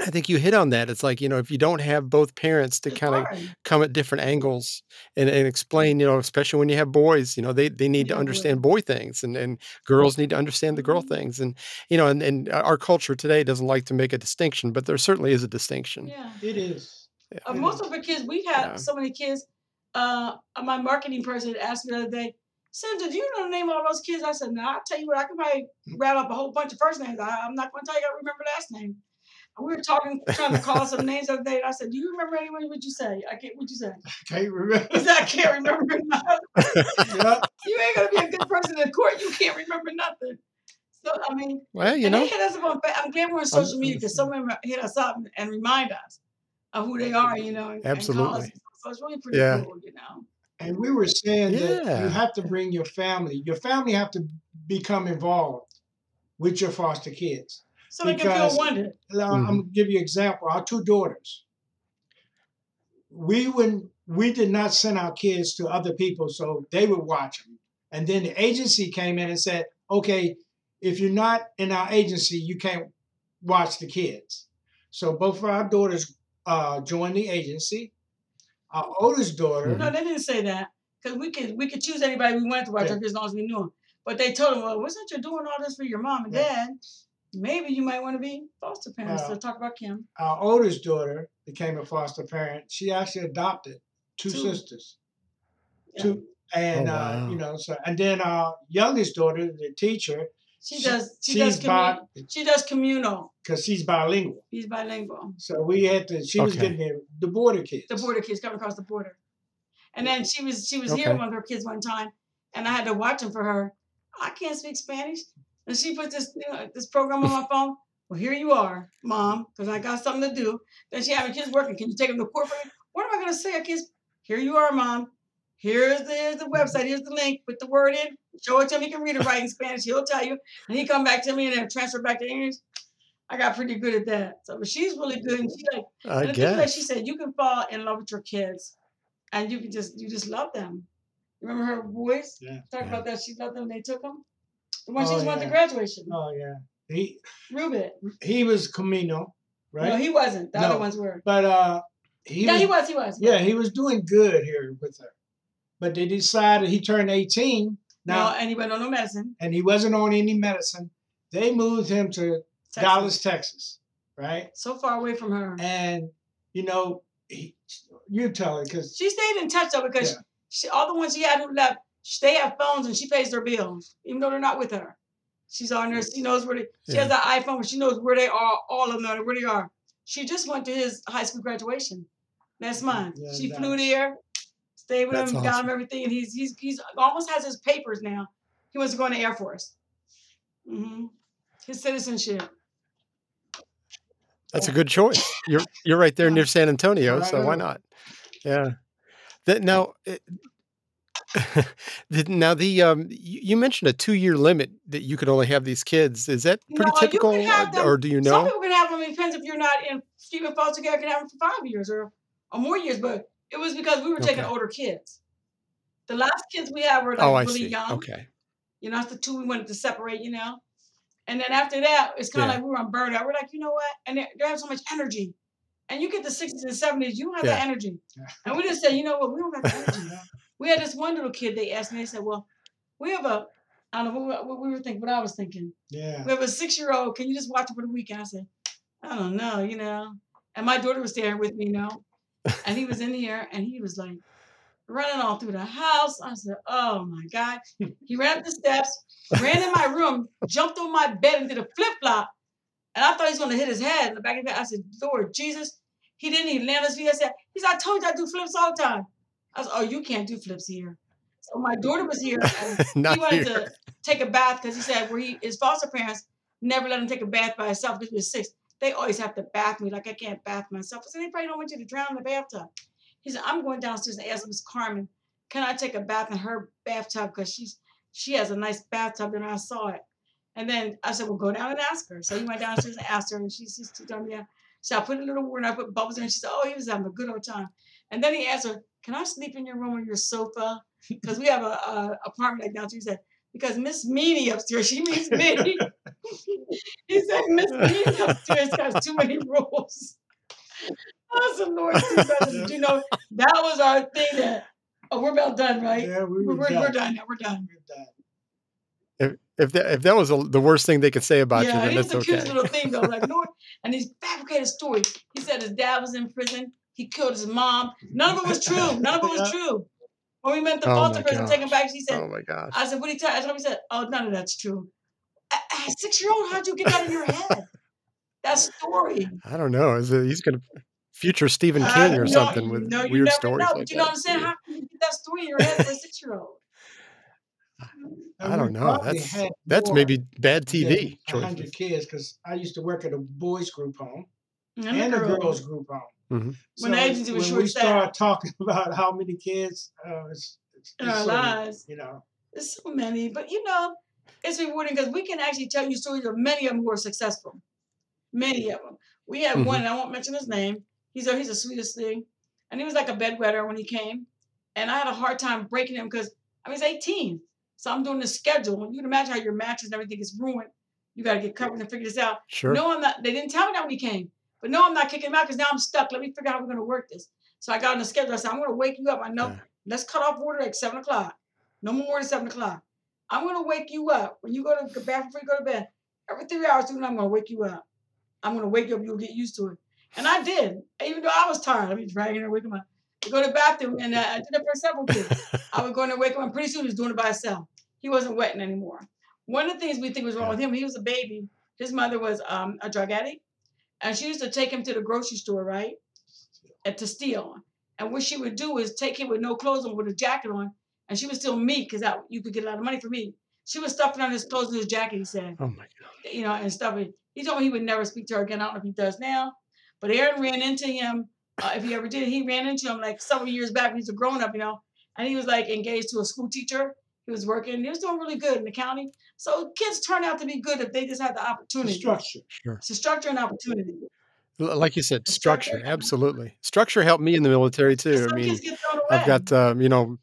I think you hit on that. It's like, you know, if you don't have both parents to kind of come at different angles and explain, you know, especially when you have boys, you know, they need to understand boy things and girls need to understand the girl things. And, you know, and our culture today doesn't like to make a distinction, but there certainly is a distinction. Yeah, it is. Yeah. Most of the kids, we had so many kids. My marketing person asked me the other day, Sandra, do you know the name of all those kids? I said, no, I'll tell you what, I can probably rattle up a whole bunch of first names. I'm not going to tell you I remember last name. We were trying to call some names the other day. And I said, do you remember anyone? What'd you say? What'd you say? I can't remember. He said, I can't remember nothing. You ain't going to be a good person in court. You can't remember nothing. So, I mean, well, you know. They hit us up on, I'm glad we're on social media because some of them hit us up and remind us of who they are, you know. And, absolutely. And so it's really pretty cool, you know. And we were saying that you have to bring your family. Your family have to become involved with your foster kids. So they can feel wondered. I'm going to give you an example. Our two daughters, we did not send our kids to other people, so they would watch them. And then the agency came in and said, okay, if you're not in our agency, you can't watch the kids. So both of our daughters joined the agency. Our oldest daughter. No, they didn't say that because we could choose anybody we wanted to watch as long as we knew them. But they told them, well, wasn't you doing all this for your mom and dad? Maybe you might want to be foster parents to talk about Kim. Our oldest daughter became a foster parent. She actually adopted two sisters. Yeah. And you know, so and then our youngest daughter, the teacher, she does communal because she's bilingual. She's bilingual. So we had to. She was getting the border kids. The border kids coming across the border, and then she was here with one of her kids one time, and I had to watch them for her. I can't speak Spanish. And she put this this program on my phone. Well, here you are, Mom, because I got something to do. Then she had her kids working. Can you take them to corporate? What am I going to say? I can't. Here you are, Mom. Here's the website. Here's the link. Put the word in. Show it to him. He can read and write in Spanish. He'll tell you. And he come back to me and then transfer back to English. I got pretty good at that. So but she's really good. And she she said, you can fall in love with your kids, and you can just love them. Remember her voice? Yeah. Talk about that. She loved them. They took them. The one she just went to graduation. Oh, yeah. Ruben. He was Camino, right? No, he wasn't. The other ones were. But he was. Yeah, he was doing good here with her. But they decided he turned 18. Now, and he wasn't on no medicine. And he wasn't on any medicine. They moved him to Dallas, Texas, right? So far away from her. And, you know, you tell her because... She stayed in touch, though, because all the ones she had who left, they have phones and she pays their bills, even though they're not with her. She's our nurse. She knows where she has an iPhone. She knows where they are, all of them, where they are. She just went to his high school graduation. That's mine. Yeah, she flew there, stayed with him, got him everything, and he's almost has his papers now. He wants to go in the Air Force. Mm-hmm. His citizenship. That's a good choice. You're right there near San Antonio, so why not? Yeah. Now, you mentioned a 2-year limit that you could only have these kids. Is that pretty typical, or do you know? Some people can have them. It depends if you're not in Stephen foster care. Can have them for 5 years or more years. But it was because we were taking older kids. The last kids we had were like really young. Okay. You know, that's the two we wanted to separate. You know, and then after that, it's kind of like we were on burnout. We're like, you know what? And they have so much energy. And you get the 60s and 70s, you don't have that energy. And we just said, you know what? We don't have that energy. We had this one little kid, they asked me, they said, well, we have a, I don't know what we were thinking, what I was thinking. Yeah. We have a 6-year-old, can you just watch it for the weekend? I said, I don't know, you know. And my daughter was there with me, you know. And he was in here and he was like running all through the house. I said, oh my God. He ran up the steps, ran in my room, jumped on my bed and did a flip-flop. And I thought he was going to hit his head in the back of the head. I said, Lord Jesus. He didn't even land his feet. I said, I told you I do flips all the time. I said, oh, you can't do flips here. So my daughter was here. And he wanted to take a bath because he said his foster parents never let him take a bath by himself because he was 6. They always have to bath me. Like, I can't bath myself. I said, they probably don't want you to drown in the bathtub. He said, I'm going downstairs and ask Miss Carmen, can I take a bath in her bathtub? Because she has a nice bathtub, and I saw it. And then I said, well, go down and ask her. So he went downstairs and asked her, and she told me, so I put a little water and I put bubbles in, and she said, oh, he was having a good old time. And then he asked her, can I sleep in your room on your sofa? Because we have a apartment like downstairs. He said, because Miss Meany upstairs, she means me. He said, Miss Meany upstairs has too many rules. I said, Lord, you know, that was our thing that, we're about done, right? Yeah, we're done. We're done. If that was the worst thing they could say about you, then that's okay. Yeah, it was the cutest little thing, though. Like, Lord, and these fabricated stories. He said his dad was in prison. He killed his mom. None of it was true. None of it was true. When we met the foster person, taking back, he said, oh, my gosh. I said, what are you talking about? He said, oh, none of that's true. A 6-year-old, how'd you get that in your head? That story. I don't know. Is it, he's going to future Stephen King or something with weird stories. But you know what I'm saying? How can you get that story in your head for a 6-year-old? I don't know. That's maybe bad TV. 100 kids, because I used to work at a boys' group home and a girls' group home. Mm-hmm. So when the agency was start talking about how many kids in our lives, you know, there's so many. But you know, it's rewarding because we can actually tell you stories of many of them who are successful. Many of them. We had one, and I won't mention his name. He's the sweetest thing, and he was like a bedwetter when he came, and I had a hard time breaking him because I mean he's 18. So I'm doing this schedule. You can imagine how your mattress and everything is ruined. You got to get covered and figure this out. Sure. No, I'm not. They didn't tell me that when he came. But no, I'm not kicking him out because now I'm stuck. Let me figure out how we're going to work this. So I got on the schedule. I said, I'm going to wake you up. I know. Yeah. Let's cut off water at 7 o'clock. No more than 7 o'clock. I'm going to wake you up. When you go to the bathroom before you go to bed, every 3 hours, I'm going to wake you up. I'm going to wake you up. You'll get used to it. And I did. Even though I was tired. I mean, dragging her, waking him up. I go to the bathroom, and I did it for several kids. I would go in there, wake him up. Pretty soon he was doing it by himself. He wasn't wetting anymore. One of the things we think was wrong with him, he was a baby. His mother was a drug addict, and she used to take him to the grocery store, right, to steal. And what she would do is take him with no clothes on, with a jacket on, and she would steal meat because you could get a lot of money for meat. She was stuffing on his clothes and his jacket, he said. Oh, my God. You know, and stuffing. He told me he would never speak to her again. I don't know if he does now, but Aaron ran into him. If he ever did, he ran into him like several years back when he was a grown up, you know, and he was like engaged to a school teacher. He was working. He was doing really good in the county. So kids turn out to be good if they just had the opportunity. Structure. Sure. So structure and opportunity. Like you said, structure. Absolutely. Structure helped me in the military too. I mean, I've got, you know,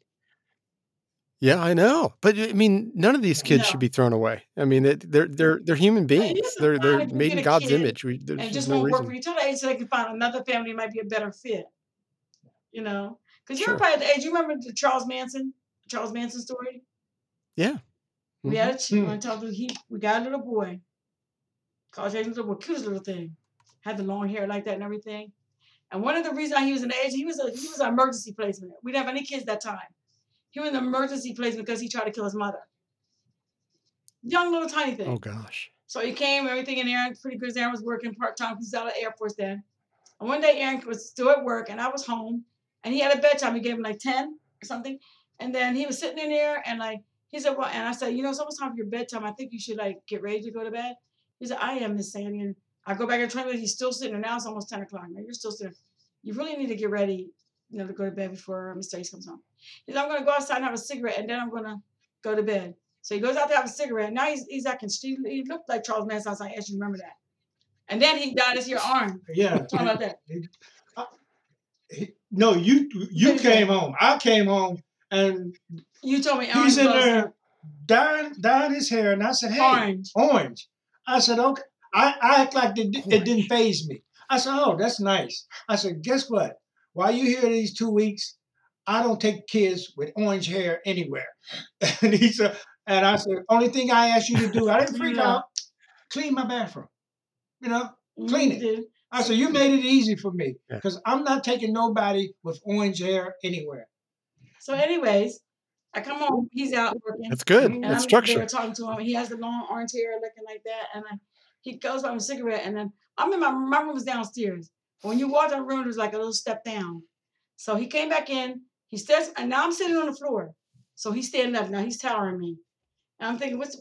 yeah, I know. But I mean, none of these kids should be thrown away. I mean, they're human beings. They're made in God's image. And just won't work for you till the age so they can find another family that might be a better fit. You know, because you're probably at the age. You remember the Charles Manson story? Yeah. We had a chick. We got a little boy. Caucasian little boy, cutest little thing. Had the long hair like that and everything. And one of the reasons he was in the age, he was an emergency placement. We didn't have any kids that time. He was in the emergency placement because he tried to kill his mother. Young little tiny thing. Oh, gosh. So he came, everything in Aaron, pretty good. Aaron was working part-time. He's out of the Air Force then. And one day Aaron was still at work and I was home and he had a bedtime. We gave him like 10 or something. And then he was sitting in there and like, he said, well, and I said, you know, it's almost time for your bedtime. I think you should like get ready to go to bed. He said, I am, Miss Sandy. And I go back in 20 minutes. He's still sitting there. Now it's almost 10 o'clock. Now you're still sitting. You really need to get ready, you know, to go to bed before Mr. Ace comes home. He said, I'm going to go outside and have a cigarette and then I'm going to go to bed. So he goes out there to have a cigarette. Now he's acting stupid. He looked like Charles Manson. I was like, yes, you remember that. And then he got his arm. Yeah. Talking about that. No, you came home. I came home and you told me Aaron he's in there dyeing his hair. And I said, hey, orange. I said, okay. I act like it didn't faze me. I said, oh, that's nice. I said, guess what? While you're here these 2 weeks, I don't take kids with orange hair anywhere. And he said, and I said, only thing I asked you to do, I didn't freak out, clean my bathroom. You know, clean it. I said, you made it easy for me because I'm not taking nobody with orange hair anywhere. So anyways, I come home. He's out working. That's good. And that's structure. There talking to him. He has the long orange hair looking like that. And he goes on a cigarette. And then I'm in my room was downstairs. When you walked in the room, it was like a little step down. So he came back in. He says, and now I'm sitting on the floor. So he's standing up. Now he's towering me. And I'm thinking, what's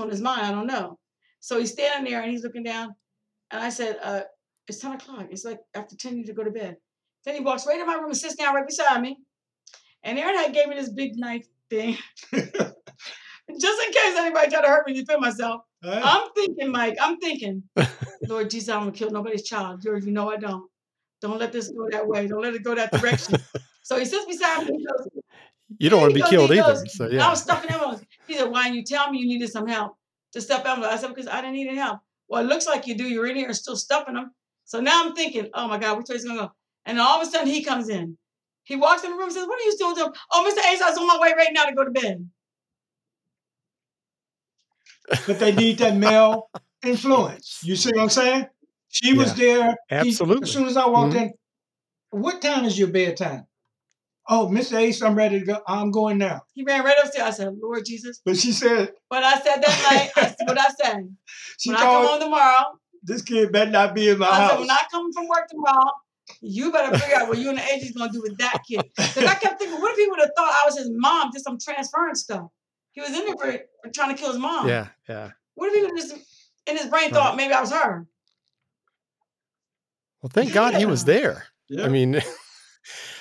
on his mind? I don't know. So he's standing there and he's looking down. And I said, it's 10 o'clock. It's like after 10, you need to go to bed. Then he walks right in my room and sits down right beside me. And Aaron had gave me this big knife thing. Just in case anybody tried to hurt me, defend myself. Right. I'm thinking, Mike, I'm thinking, Lord Jesus, I don't want to kill nobody's child. Lord, you know I don't. Don't let this go that way. Don't let it go that direction. So he sits beside me. He goes, you don't want to be killed either. So, yeah. I was stuffing envelopes. He said, why didn't you tell me you needed some help to stuff envelopes? I said, because I didn't need any help. Well, it looks like you do. You're in here and still stuffing them. So now I'm thinking, oh, my God, which way is it going to go? And all of a sudden, he comes in. He walks in the room and says, what are you still doing? Oh, Mr. Ace, I was on my way right now to go to bed. But they need that male influence. You see what I'm saying? She was there. Absolutely. As soon as I walked in, what time is your bedtime? Oh, Mr. Ace, I'm ready to go. I'm going now. He ran right upstairs. I said, Lord Jesus. But she said. But I said that night, I, what I said. She when called, I come home tomorrow. This kid better not be in my house. I said, when I come from work tomorrow, you better figure out what you and the agent's going to do with that kid. Because I kept thinking, what if he would have thought I was his mom, just some transferring stuff? He was in there for trying to kill his mom. Yeah, yeah. What if he was just in his brain thought maybe I was her? Well, thank God he was there. Yeah. I mean...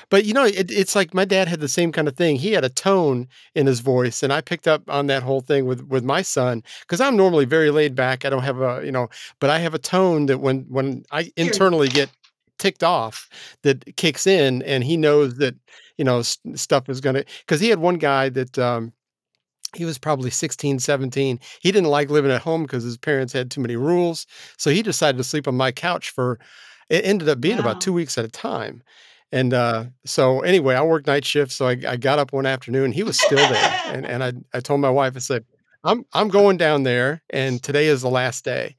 But, you know, it's like my dad had the same kind of thing. He had a tone in his voice, and I picked up on that whole thing with my son because I'm normally very laid back. I don't have a, you know, but I have a tone that when I internally get ticked off that kicks in, and he knows that, you know, stuff is going to – because he had one guy that he was probably 16, 17. He didn't like living at home because his parents had too many rules. So he decided to sleep on my couch for – it ended up being about 2 weeks at a time. And so anyway, I worked night shift. So I got up one afternoon. He was still there. And I told my wife, I said, I'm going down there. And today is the last day.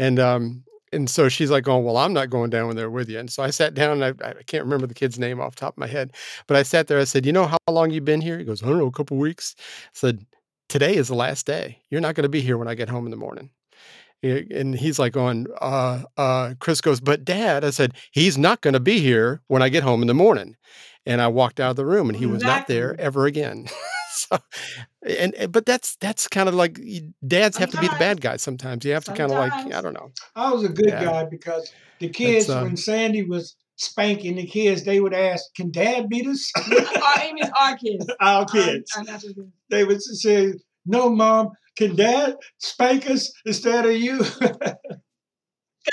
And so she's like, oh, well, I'm not going down there with you. And so I sat down and I can't remember the kid's name off the top of my head. But I sat there. I said, you know how long you've been here? He goes, I don't know, a couple of weeks. I said, today is the last day. You're not going to be here when I get home in the morning. And he's like going, Chris goes, but Dad, I said, he's not going to be here when I get home in the morning. And I walked out of the room and he was not there ever again. So, but that's kind of like dads have to be the bad guy. Sometimes you have to kind of like, I don't know. I was a good guy because the kids, when Sandy was spanking the kids, they would ask, can Dad beat us? Our kids. Our kids. They would say, no, Mom. Can Dad spank us instead of you? Because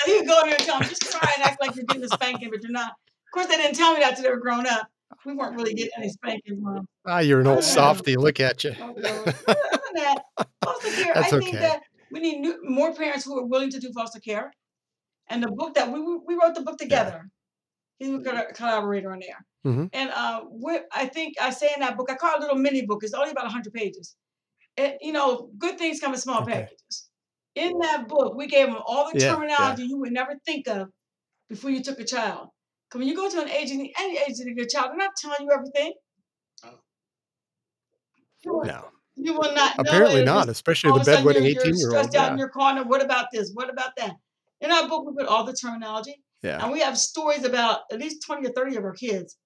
he would go in there and tell them, just try and act like you're getting a spanking, but you're not. Of course, they didn't tell me that until they were grown up. We weren't really getting any spankings, Mom. Ah, you're an old softy. Look at you. Oh, that. Foster care. That's I think that we need more parents who are willing to do foster care. And the book that we wrote the book together. He's a collaborator on there. And I think I say in that book, I call it a little mini book. It's only about 100 pages. You know, good things come in small packages. In that book, we gave them all the terminology you would never think of before you took a child. Because when you go to an agency, any agency to get a child, they're not telling you everything. You will not know. Apparently not, especially the bedwetting 18-year-old. You're stressed out in your corner. What about this? What about that? In our book, we put all the terminology. Yeah. And we have stories about at least 20 or 30 of our kids.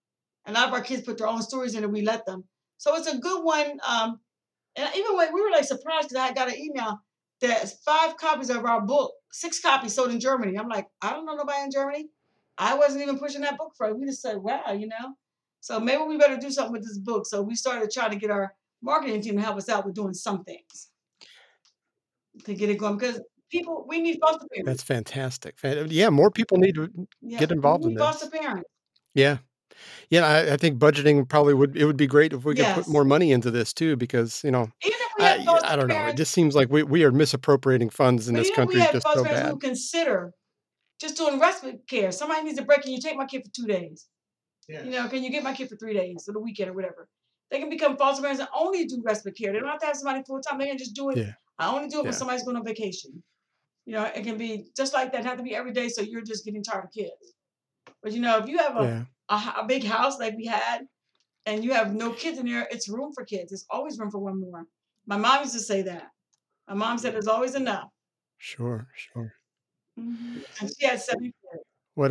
And a lot of our kids put their own stories in and we let them. So it's a good one. And even when we were like surprised because I got an email that 5 copies of our book, 6 copies sold in Germany. I'm like, I don't know nobody in Germany. I wasn't even pushing that book for it. We just said, wow, you know. So maybe we better do something with this book. So we started trying to get our marketing team to help us out with doing some things to get it going. Because people, we need foster parents. That's fantastic. Yeah, more people need to get involved in this. Foster parents. Yeah. Yeah, I think budgeting probably would, it would be great if we could put more money into this too, because, you know, I don't know. It just seems like we are misappropriating funds in this country just so bad. Who consider just doing respite care. Somebody needs a break. Can you take my kid for 2 days? Yeah. You know, can you get my kid for 3 days or the weekend or whatever? They can become foster parents and only do respite care. They don't have to have somebody full time. They can just do it. Yeah. I only do it when somebody's going on vacation. You know, it can be just like that. It doesn't have to be every day. So you're just getting tired of kids. But, you know, if you have a big house like we had, and you have no kids in there, it's room for kids. There's always room for one more. My mom used to say that. My mom said there's always enough. Sure, sure. Mm-hmm. And she had 7 kids. What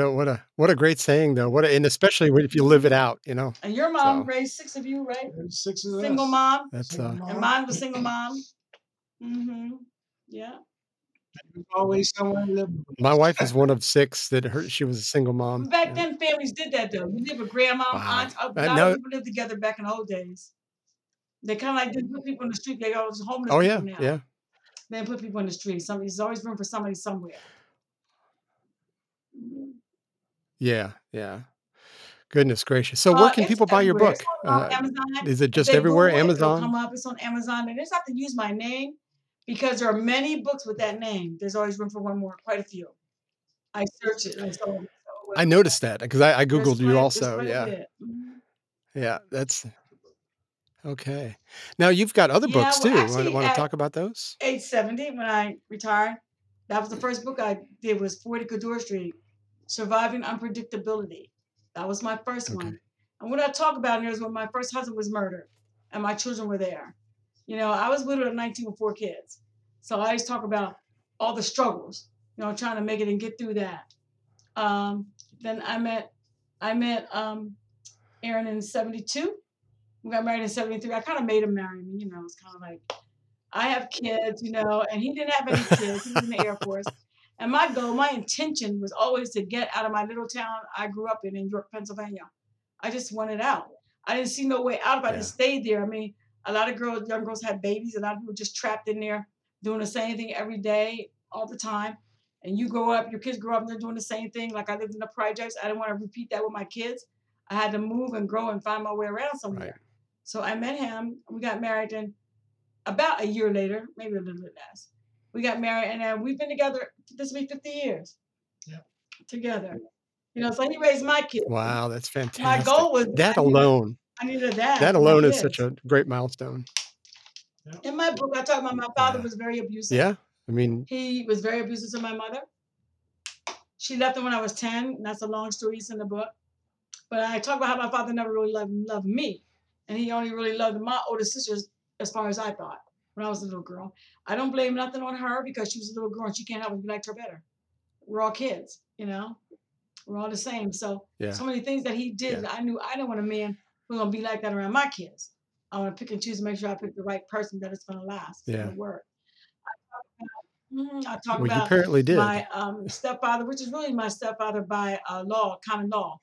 a great saying though. And especially if you live it out, you know. And your mom raised 6 of you, right? 6 of us. Single mom. That's and mine was single mom. Mm-hmm. Yeah. Always someone living. My wife is one of 6 that she was a single mom. Back then, families did that though. You live with grandma, aunts. A lot of people lived together back in the old days. They kind of like didn't put people in the street. They always homeless. Oh yeah, now. Yeah. They didn't put people in the street. There's always room for somebody somewhere. Yeah, yeah. Goodness gracious. So where can people buy your book? Amazon. Is it just everywhere? Amazon. Come up. It's on Amazon, and they just have to use my name. Because there are many books with that name. There's always room for one more, quite a few. I search it. And so I noticed that because I Googled you also. Yeah. Yeah. That's okay. Now you've got other books too. Actually, want to talk about those? Age 70, when I retired, that was the first book I did was 40 Cador Street, Surviving Unpredictability. That was my first one. And what I talk about in here is when my first husband was murdered and my children were there. You know, I was widowed at 19 with 4 kids. So I always talk about all the struggles, you know, trying to make it and get through that. Then I met Aaron in 72. We got married in 73. I kind of made him marry me, you know, it's kind of like, I have kids, you know, and he didn't have any kids. He was in the Air Force. And my goal, my intention was always to get out of my little town I grew up in York, Pennsylvania. I just wanted out. I didn't see no way out if I just stayed there. I mean, a lot of girls, young girls had babies. A lot of people just trapped in there doing the same thing every day, all the time. And you grow up, your kids grow up and they're doing the same thing. Like I lived in the projects. I didn't want to repeat that with my kids. I had to move and grow and find my way around somewhere. Right. So I met him. We got married and about a year later, maybe a little bit less, we got married and we've been together, this will be 50 years together. You know, so he raised my kids. Wow, that's fantastic. My goal was that alone. I needed that. That alone is such a great milestone. In my book, I talk about my father was very abusive. Yeah. I mean, he was very abusive to my mother. She left him when I was 10. And that's a long story. It's in the book. But I talk about how my father never really loved me. And he only really loved my older sisters as far as I thought when I was a little girl. I don't blame nothing on her because she was a little girl and she can't help it. We liked her better. We're all kids, you know, we're all the same. So, so many things that he did, I knew I didn't want a man going to be like that around my kids. I want to pick and choose and make sure I pick the right person that it's going to last. It's going to work. I talk about my stepfather, which is really my stepfather by law, common law.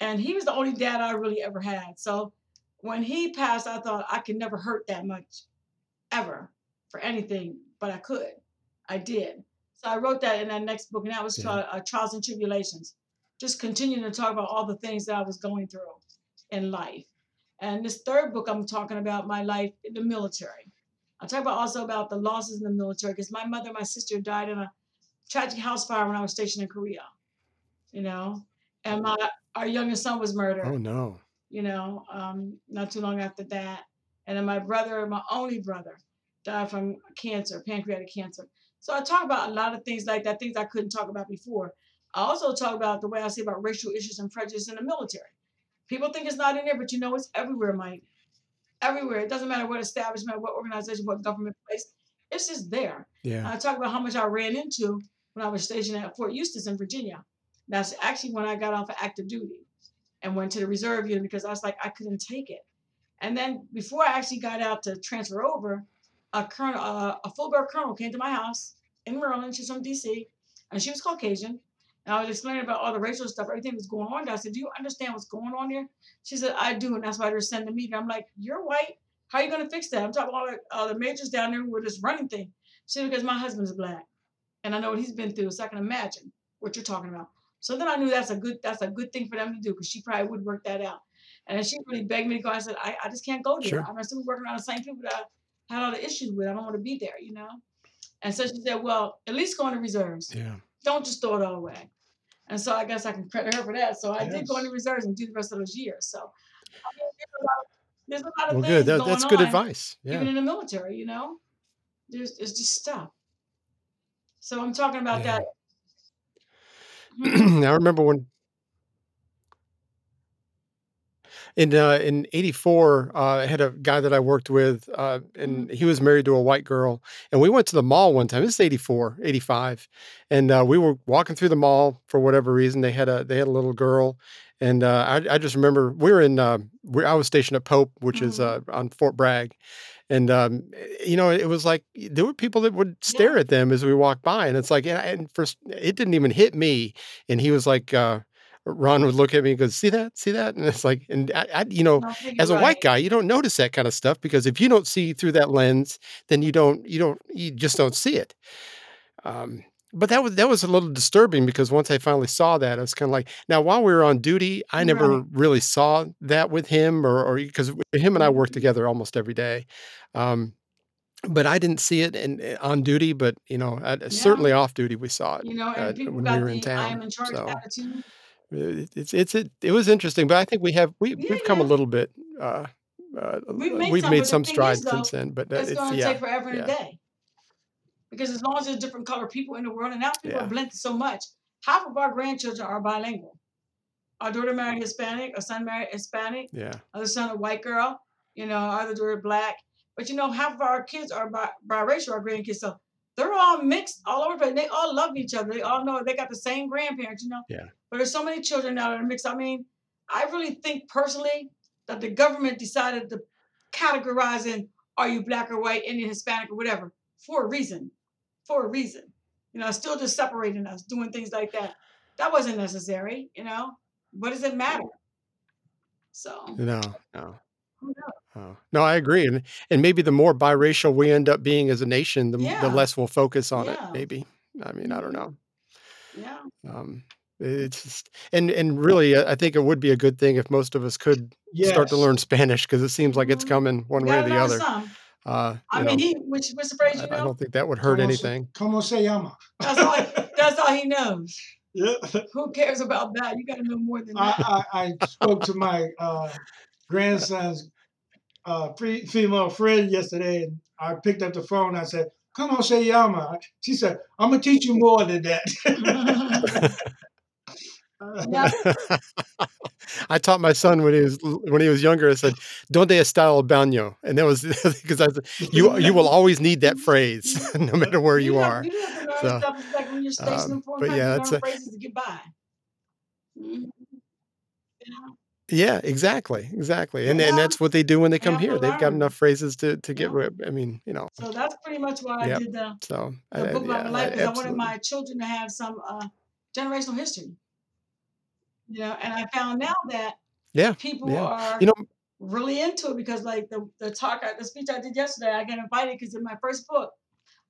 And he was the only dad I really ever had. So when he passed, I thought I could never hurt that much ever for anything, but I could. I did. So I wrote that in that next book, and that was called Trials and Tribulations. Just continuing to talk about all the things that I was going through in life. And this third book, I'm talking about my life in the military. I talk about also about the losses in the military because my mother and my sister died in a tragic house fire when I was stationed in Korea, you know, and our youngest son was murdered. Oh no. You know, not too long after that. And then my brother, my only brother, died from cancer, pancreatic cancer. So I talk about a lot of things like that, things I couldn't talk about before. I also talk about the way I see about racial issues and prejudice in the military. People think it's not in there, but you know it's everywhere, Mike. Everywhere. It doesn't matter what establishment, what organization, what government place. It's just there. Yeah. I talk about how much I ran into when I was stationed at Fort Eustis in Virginia. That's actually when I got off of active duty and went to the reserve unit because I was like, I couldn't take it. And then before I actually got out to transfer over, a full-bird colonel came to my house in Maryland. She's from DC, and she was Caucasian. And I was explaining about all the racial stuff, everything was going on there. I said, do you understand what's going on here? She said, I do, and that's why they're sending me there. I'm like, you're white. How are you going to fix that? I'm talking about all the majors down there with this running thing. She said, because my husband's black, and I know what he's been through, so I can imagine what you're talking about. So then I knew that's a good thing for them to do, because she probably would work that out. And she really begged me to go. I said, I just can't go there. Sure. I'm still working around the same people that I had all the issues with. I don't want to be there, you know? And so she said, well, at least go in the reserves. Yeah. Don't just throw it all away. And so I guess I can credit her for that. So I did go in the reserves and do the rest of those years. So I mean, there's a lot of things going on. That's good advice. Yeah. Even in the military, you know? It's just stuff. So I'm talking about that. I remember when in 84, I had a guy that I worked with, and he was married to a white girl, and we went to the mall one time. This is 84, 85. And, we were walking through the mall for whatever reason. They had a little girl. And, I just remember we were in, I was stationed at Pope, which is, on Fort Bragg. And, you know, it was like, there were people that would stare at them as we walked by, and it's like, and first it didn't even hit me. And he was like, Ron would look at me and go, see that? And it's like, and I you know, as a white guy, you don't notice that kind of stuff, because if you don't see through that lens, then you just don't see it. But that was a little disturbing, because once I finally saw that, I was kind of like, now while we were on duty, I never really saw that with him, or because him and I worked together almost every day. But I didn't see it on duty, but you know, certainly off duty, we saw it, you know, and when we were in town. I am in charge attitude. It was interesting, but I think we've come a little bit. We've made some strides since then, but it's going to take forever and a day. Because as long as there's different colored people in the world, and now people are blended so much, half of our grandchildren are bilingual. Our daughter married Hispanic, our son married Hispanic, other son a white girl, you know, other daughter black. But you know, half of our kids are biracial, our grandkids. So they're all mixed all over the place. They all love each other. They all know they got the same grandparents, you know. Yeah. But there's so many children now that are mixed. I mean, I really think personally that the government decided to categorize in, are you black or white, Indian, Hispanic, or whatever, for a reason. For a reason. You know, still just separating us, doing things like that. That wasn't necessary, you know. What does it matter? So. No. Who knows? Oh. No, I agree. And maybe the more biracial we end up being as a nation, the less we'll focus on it, maybe. I mean, I don't know. Yeah. It's just, and really, I think it would be a good thing if most of us could start to learn Spanish, because it seems like it's coming one way or the other. What's the phrase, you know? I don't think that would hurt anything. Como se llama? That's all he knows. Yeah. Who cares about that? You got to know more than that. I spoke to my grandson's female friend yesterday, and I picked up the phone. I said, "Como se llama?" She said, "I'm gonna teach you more than that." I taught my son when he was younger. I said, "Donde está el baño?" And that was because I said, "You will always need that phrase, no matter where you are." So, like when you're stationed in foreign countries, you learn phrases to get by. Mm-hmm. Yeah, exactly. And that's what they do when they come here. They've got enough phrases to get rid of. I mean, you know. So that's pretty much why I did the book about my life, because I wanted my children to have some generational history. You know, and I found out that people are really into it, because like the speech I did yesterday, I got invited because in my first book,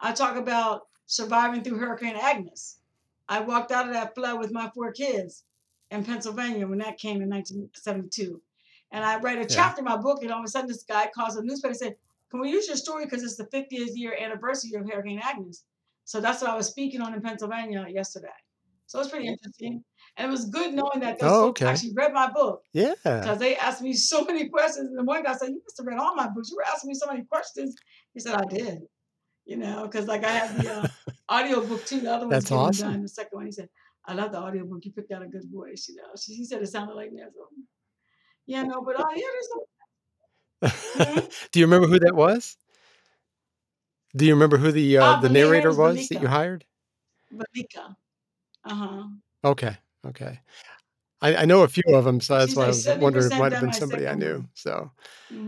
I talk about surviving through Hurricane Agnes. I walked out of that flood with my 4 kids in Pennsylvania when that came in 1972. And I read a chapter in my book, and all of a sudden this guy calls the newspaper and said, "Can we use your story? Because it's the 50th year anniversary of Hurricane Agnes." So that's what I was speaking on in Pennsylvania yesterday. So it's pretty interesting. And it was good knowing that they actually read my book. Yeah. Because they asked me so many questions. And the one guy said, "You must have read all my books. You were asking me so many questions." He said, "I did." You know, because like I had the audio book too. The other one's getting done. The second one, he said, "I love the audiobook. You picked out a good voice, you know." He said it sounded like that. Yeah, no, but I hear something. Do you remember who that was? Do you remember who the narrator was that you hired? Valika. Okay. Okay. I know a few of them, so that's why I was wondering. It might have been somebody I knew. So, so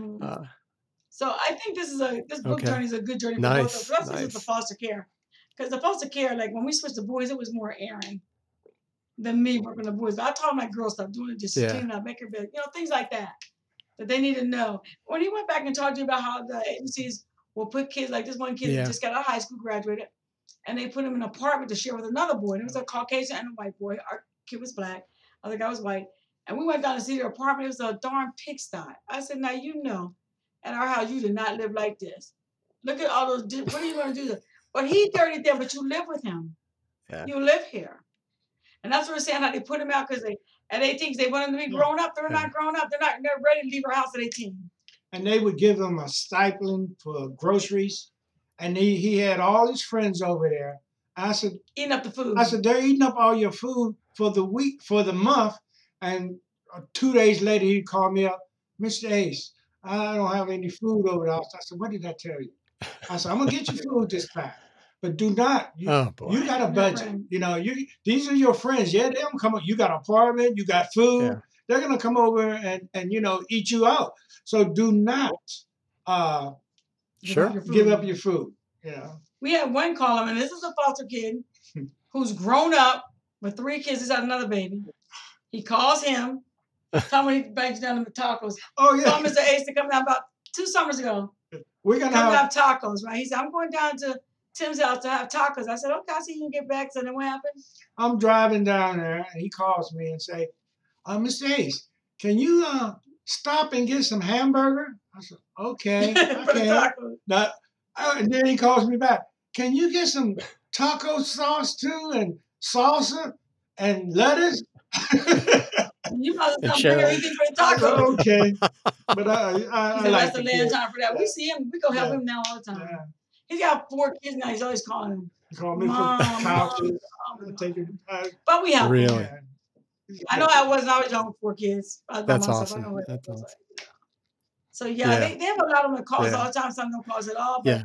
I think this book journey is a good journey for both of us. This is the foster care, because the foster care, like when we switched to boys, it was more Aaron than me working the boys. But I taught my girls stuff, doing the dishes, cleaning up, making bed, you know, things like that that they need to know. When he went back and talked to you about how the agencies will put kids, like this one kid that just got out of high school, graduated, and they put him in an apartment to share with another boy. It was a Caucasian and a white boy. Our kid was black. I think I was white. And we went down to see their apartment. It was a darn pigsty. I said, now, you know, at our house, you did not live like this. Look at all those, what are you going to do? But he dirtied them, but you live with him. Yeah. You live here. And that's what we're saying, how they put him out because they, at 18, they want them to be grown up. They're not grown up. They're ready to leave our house at 18. And they would give him a stipend for groceries. And he had all his friends over there. I said, eating up the food. I said, they're eating up all your food for the week, for the month. And 2 days later, he'd call me up, Mr. Ace, I don't have any food over there. I said, what did I tell you? I said, I'm going to get you food this time. But do not. You got a budget. You know, these are your friends. Yeah, they'll come up. You got an apartment. You got food. Yeah. They're going to come over and, you know, eat you out. So do not give up your food. You know. We had one caller, and this is a foster kid who's grown up with 3 kids. He's got another baby. He calls him. Somebody bangs down the tacos. Oh, yeah. Called Mr. Ace to come down about 2 summers ago. We're going to have tacos, right? He said, I'm going down to Tim's house to have tacos. I said, okay, I see you can get back. So then what happened? I'm driving down there, and he calls me and say, Mr. Ace, can you stop and get some hamburger? I said, okay. For the tacos. And then he calls me back. Can you get some taco sauce too, and salsa, and lettuce? You probably not bigger anything for the taco. Okay, but I that's the land time for that. We see him. We go help him now all the time. Yeah. He's got 4 kids now. He's always calling him. Call me Mom, for couches. But we help. Really? Him. I know I wasn't always on 4 kids. That's awesome. I know that's awesome. So they have a lot of them that calls all the time. Some don't cause at all. But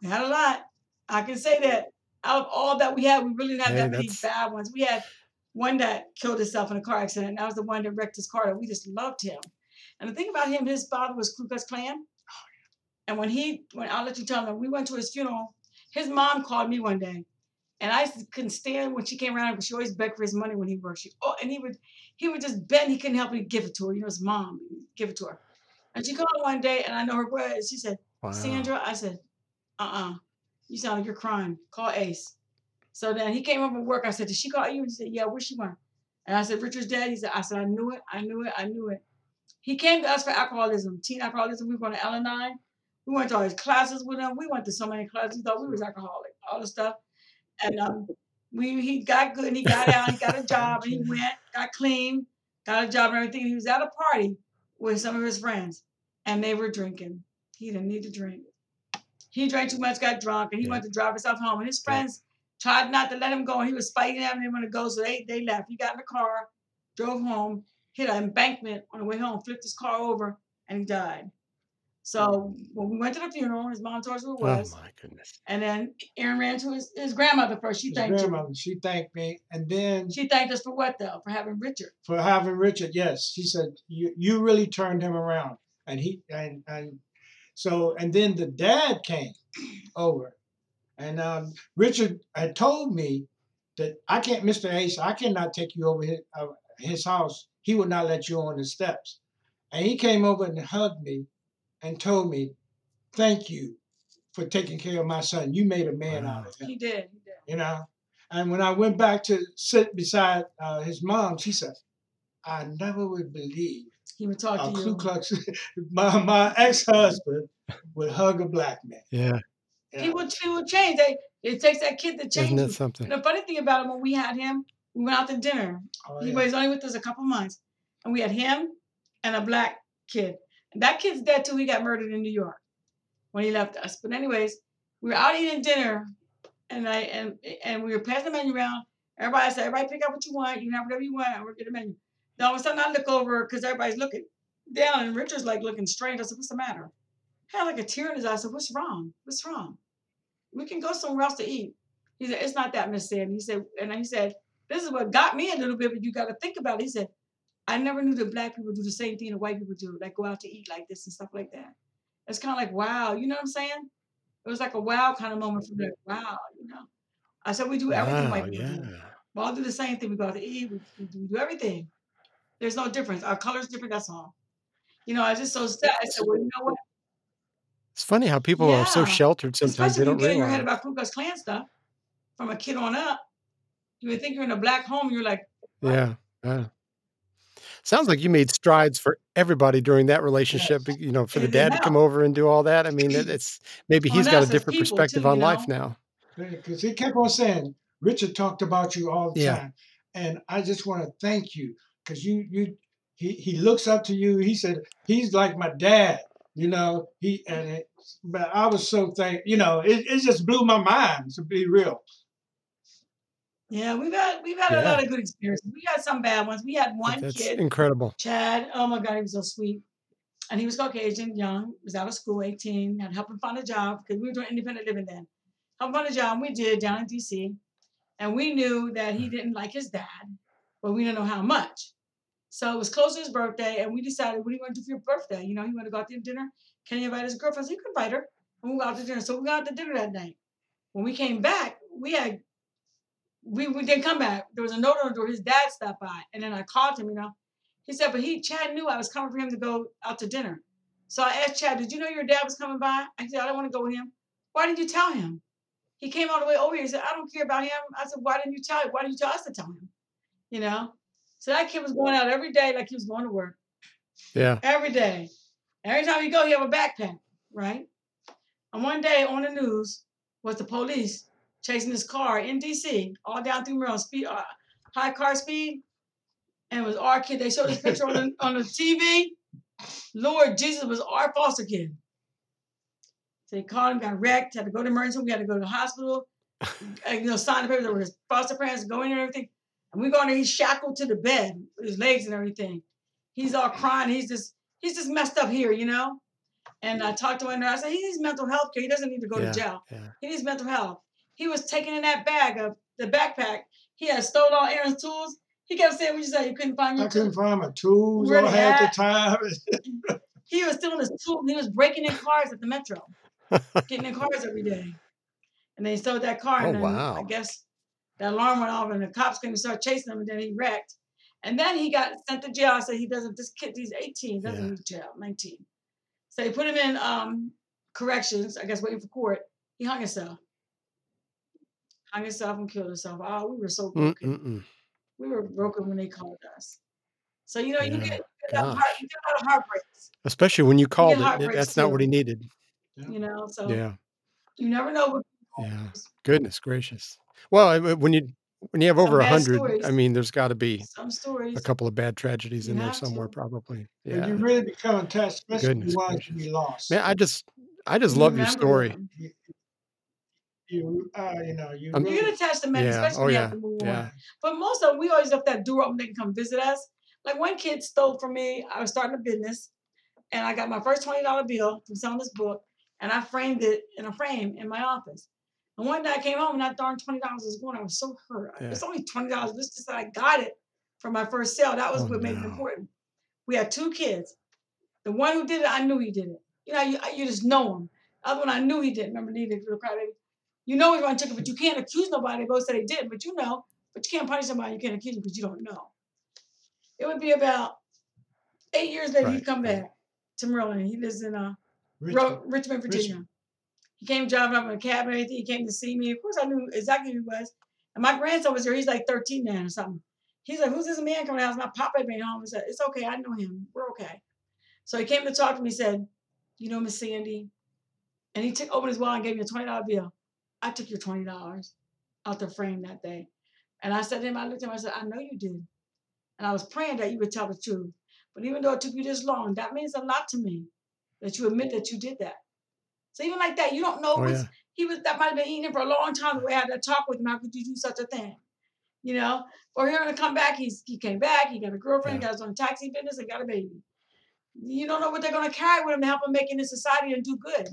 we had a lot. I can say that out of all that we had, we really didn't have that many bad ones. We had one that killed himself in a car accident. And that was the one that wrecked his car. We just loved him. And the thing about him, his father was Ku Klux Klan. And when I'll let you tell him, we went to his funeral. His mom called me one day, and I couldn't stand when she came around. She always begged for his money when he worked. And he would just bend. He couldn't help but give it to her. You know, his mom, give it to her. And she called one day, and I know her words. She said, wow. Sandra, I said, you sound like you're crying. Call Ace. So then he came up from work. I said, did she call you? And he said, yeah, where she went? And I said, Richard's dad. He said, I knew it. I knew it. I knew it. He came to us for alcoholism, teen alcoholism. We were going to L&I. We went to all his classes with him. We went to so many classes. He thought we was alcoholic, all the stuff. And he got good, and he got out. He got a job, and he went, got clean, got a job and everything. He was at a party with some of his friends, and they were drinking. He didn't need to drink. He drank too much, got drunk, and he went to drive himself home. And his friends tried not to let him go, and he was fighting them, and they wanted to go, so they left. He got in the car, drove home, hit an embankment on the way home, flipped his car over, and he died. So when we went to the funeral, his mom told us who it was. Oh, my goodness. And then Aaron ran to his grandmother first. She thanked me. And then she thanked us for what, though? For having Richard. For having Richard, yes. She said, you really turned him around. And then the dad came over. And Richard had told me that Mr. Ace, I cannot take you over his house. He would not let you on the steps. And he came over and hugged me and told me, thank you for taking care of my son. You made a man out of him. He did. You know? And when I went back to sit beside his mom, she said, I never would believe he would talk to you. Ku Klux, my ex-husband would hug a black man. Yeah. He would change. It takes that kid to change. Isn't that something? And the funny thing about him, when we had him, we went out to dinner. Oh, yeah. He was only with us a couple months. And we had him and a black kid. That kid's dead, too. He got murdered in New York when he left us. But anyways, we were out eating dinner, and we were passing the menu around. Everybody said, everybody pick up what you want. You can have whatever you want. And we're getting the menu. Then all of a sudden, I look over because everybody's looking down, and Richard's, like, looking strange. I said, what's the matter? He had, like, a tear in his eye. I said, what's wrong? What's wrong? We can go somewhere else to eat. He said, it's not that, Miss Sandy. He said, This is what got me a little bit, but you got to think about it. He said, I never knew that black people do the same thing that white people do, like go out to eat like this and stuff like that. It's kind of like, wow, you know what I'm saying? It was like a wow kind of moment for me. Wow, you know. I said, we do everything white people do. We all do the same thing. We go out to eat. We do everything. There's no difference. Our color's different. That's all. You know, I was just so sad. I said, well, you know what? It's funny how people are so sheltered sometimes. Especially they don't really. Especially if you're getting your head about Ku Klux Klan stuff from a kid on up. You would think you're in a black home. You're like, wow. Sounds like you made strides for everybody during that relationship, you know, for the dad to come over and do all that. I mean, it's maybe he's got a different perspective on life now. Because he kept on saying, Richard talked about you all the time. And I just want to thank you because he looks up to you. He said, he's like my dad, you know, but I was so thankful, you know, it just blew my mind, to be real. Yeah, we've had a lot of good experiences. We had some bad ones. We had one kid. Incredible. Chad, oh my God, he was so sweet. And he was Caucasian, young, was out of school, 18, had helped him find a job because we were doing independent living then. Helped him find a job, and we did down in DC. And we knew that he didn't like his dad, but we didn't know how much. So it was close to his birthday, and we decided, what do you want to do for your birthday? You know, he wanted to go out to dinner. Can he invite his girlfriend? So he could invite her, and we'll go out to dinner. So we got out to dinner that night. When we came back, we didn't come back. There was a note on the door. His dad stopped by, and then I called him, you know. He said, but Chad knew I was coming for him to go out to dinner. So I asked Chad, did you know your dad was coming by? I said, I don't want to go with him. Why didn't you tell him? He came all the way over here. He said, I don't care about him. I said, why didn't you tell him? Why didn't you tell us to tell him? You know? So that kid was going out every day like he was going to work. Yeah. Every day. Every time you go, you have a backpack, right? And one day on the news was the police chasing this car in DC, all down through Maryland, speed, high car speed. And it was our kid. They showed this picture on the TV. Lord Jesus, was our foster kid. So they called him, got wrecked, had to go to emergency, we had to go to the hospital, and, you know, sign the papers over his foster parents, go in and everything. And we go in there, he's shackled to the bed, with his legs and everything. He's all crying. He's just messed up here, you know? And I talked to him and I said, he needs mental health care. He doesn't need to go to jail. Yeah. He needs mental health. He was taking in that bag of the backpack. He had stolen all Aaron's tools. He kept saying, "What you say? You couldn't find your tools." I couldn't find my tools. I had the time. He was stealing his tools. He was breaking in cars at the Metro, getting in cars every day. And they stole that car. And I guess the alarm went off, and the cops came and started chasing him. And then he wrecked. And then he got sent to jail. I said, "He doesn't. This kid, he's 18. Doesn't need jail. 19." So they put him in corrections. I guess waiting for court. He hung himself. Hung himself and killed himself. Oh, we were so broken. We were broken when they called us. So, you know, you get a lot of heartbreaks. Especially when you called it. That's not what he needed. You know, so you never know what people Goodness gracious. Well, when you have over 100, I mean, there's got to be some stories, a couple of bad tragedies in there somewhere, probably. Yeah. And you really become attached, especially if you want to be lost. Man, I just love your story. You get attached to men, especially when you have to move on. But most of them, we always left that door open. They can come visit us. Like one kid stole from me. I was starting a business, and I got my first $20 bill from selling this book, and I framed it in a frame in my office. And one day I came home, and that darn $20 was gone. I was so hurt. It's only $20. It's just that I got it from my first sale. That was what made it important. We had two kids. The one who did it, I knew he did it. You know, you just know him. The other one, I knew he did. Remember, needed for the crowd. You know everyone took it, but you can't accuse nobody. Both said they did, but you know. But you can't punish somebody. You can't accuse them because you don't know. It would be about 8 years later he'd come back to Maryland. He lives in Richmond, Virginia. He came driving up in a cab and everything. He came to see me. Of course, I knew exactly who he was. And my grandson was there. He's like 13 now or something. He's like, "Who's this man coming out?" My papa had been home. I said, "It's okay. I know him. We're okay." So he came to talk to me. He said, "You know Miss Sandy?" And he opened his wallet and gave me a $20 bill. "I took your $20 out the frame that day." And I said to him, I looked at him, I said, "I know you did. And I was praying that you would tell the truth. But even though it took you this long, that means a lot to me that you admit that you did that." So even like that, you don't know that might have been eating him for a long time. We had that talk with him. How could you do such a thing? You know? Or hearing him come back, he came back, he got a girlfriend, he got his own taxi business, and got a baby. You don't know what they're gonna carry with him to help him make it in society and do good.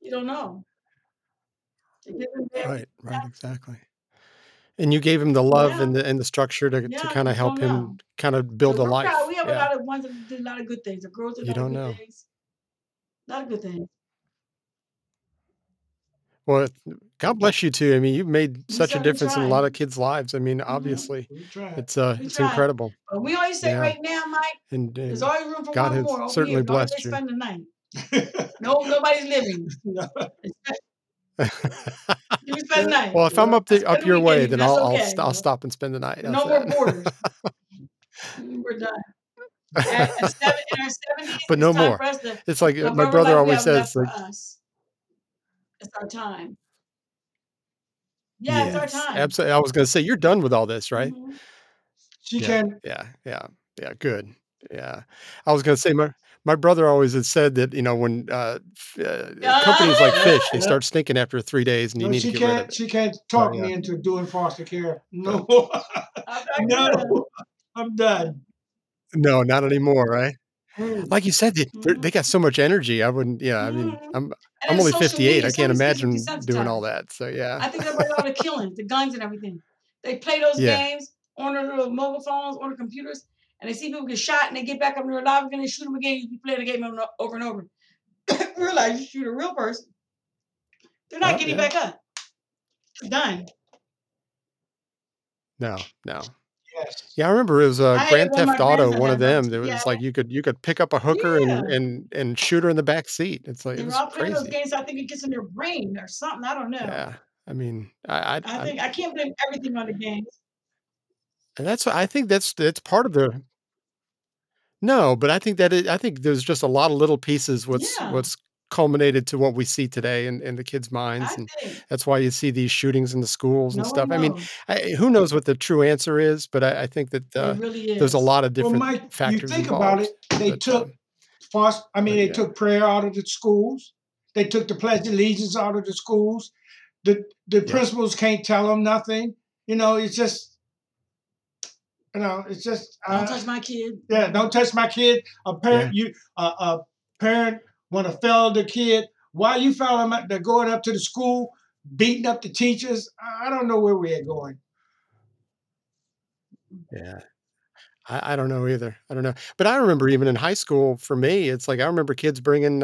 You don't know. Right, exactly. And you gave him the love and the structure to kind of help him kind of build a life. We have a lot of ones that did a lot of good things. The girls did a lot of good things. A lot of good things. Well, God bless you too. I mean, you've made such a difference in a lot of kids' lives. I mean, obviously, it's incredible. But we always say right now, Mike, there's always room for one more. God has certainly blessed you. Spend the night. No, nobody's living. You spend the night. Well, if I'm up your way, then I'll stop and spend the night. No more borders. We're done. In our 70s, but no more. It's like my brother always says. It's our time. Yeah, it's our time. Absolutely. I was going to say, you're done with all this, right? Mm-hmm. She can. Yeah. Good. Yeah. I was going to say, my brother always had said that, you know, when companies like Fish, they start stinking after 3 days, and you need to get rid of it. She can't talk me into doing foster care. No. No. I'm done. No, not anymore, right? Like you said, they got so much energy. I wouldn't. Yeah, I mean, I'm only 58. I can't imagine doing all that. So yeah, I think about all the killings, the guns, and everything. They play those games on their little mobile phones, on their computers, and they see people get shot, and they get back up and they're alive again. They shoot them again. You play the game over and over. Realize you shoot a real person, they're not getting back up. It's done. No. Yeah, I remember it was Grand Theft Auto, one of them. It was like you could pick up a hooker and shoot her in the back seat. It's like it was crazy. Those games, I think it gets in their brain or something. I don't know. Yeah, I mean, I think I can't blame everything on the games. And I think that's part of the. No, but I think I think there's just a lot of little pieces. What's culminated to what we see today in the kids' minds. And that's why you see these shootings in the schools and stuff. I mean, who knows what the true answer is, but I think that really there's a lot of different factors involved. You think about it, they took prayer out of the schools. They took the Pledge of Allegiance out of the schools. The principals can't tell them nothing. You know, it's just, don't touch my kid. Yeah, don't touch my kid. A parent, want to foul the kid? Why are you fouling them? They're going up to the school, beating up the teachers. I don't know where we are going. Yeah, I don't know either. I don't know. But I remember even in high school, for me, it's like I remember kids bringing,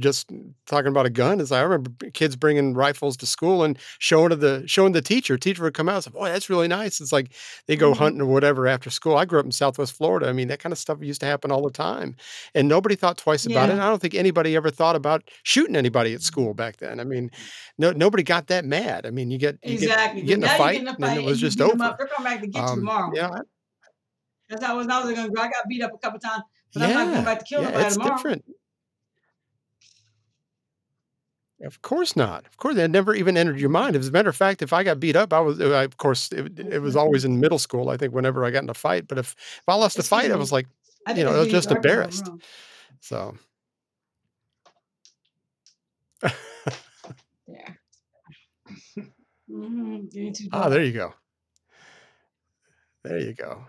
just talking about a gun. Is like I remember kids bringing rifles to school and showing the teacher. Teacher would come out and say, "Boy, that's really nice." It's like they go hunting or whatever after school. I grew up in Southwest Florida. I mean, that kind of stuff used to happen all the time, and nobody thought twice about it. I don't think anybody ever thought about shooting anybody at school back then. I mean, nobody got that mad. I mean, you get in a fight, and it was just over. They're coming back to get you tomorrow. Yeah. That's how I was going to go. I got beat up a couple times, but I'm not going back to kill nobody tomorrow. It's different. Of course not. Of course, that never even entered your mind. As a matter of fact, if I got beat up, it was always in middle school, I think, whenever I got in a fight. But if I lost a fight, I was like, I was just embarrassed. So. Yeah. There you go. There you go.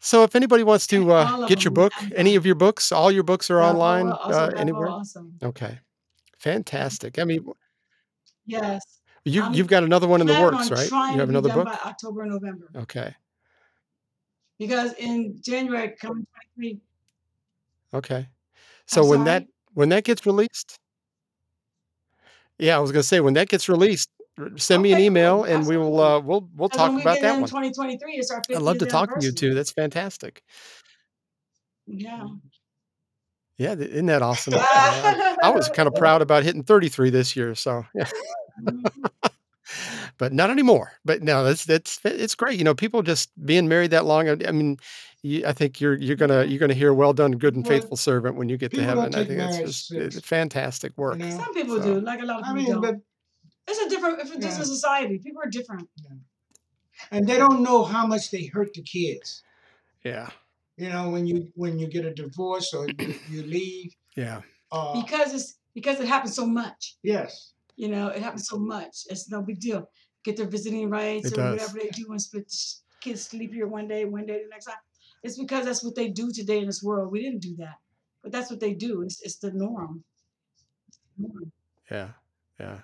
So if anybody wants to get your book, any of your books, all your books are online anywhere? Awesome. Okay. Fantastic. I mean, yes. You've got another one in the works, right? You have another book? By October, November. Okay. Because in January, coming 23. Okay. So when that gets released, I was going to say when that gets released, send me an email and we will we'll talk about that one. 2023 is our 50th. I'd love to talk to you too. That's fantastic. Yeah. Yeah, isn't that awesome? I was kind of proud about hitting 33 this year, so but not anymore. But no, it's great. You know, people just being married that long. I mean, I think you're gonna hear "Well done, good and faithful servant" when you get to heaven. I think that's just fantastic work. You know? Some people do, like a lot of people don't. But it's a different society. People are different. Yeah. And they don't know how much they hurt the kids. Yeah. You know, when you get a divorce or you leave. Yeah. Because it happens so much. Yes. You know, it happens so much. It's no big deal. Get their visiting rights or whatever they do and split kids sleep here one day the next time. It's because that's what they do today in this world. We didn't do that. But that's what they do. It's the norm. Yeah. Yeah.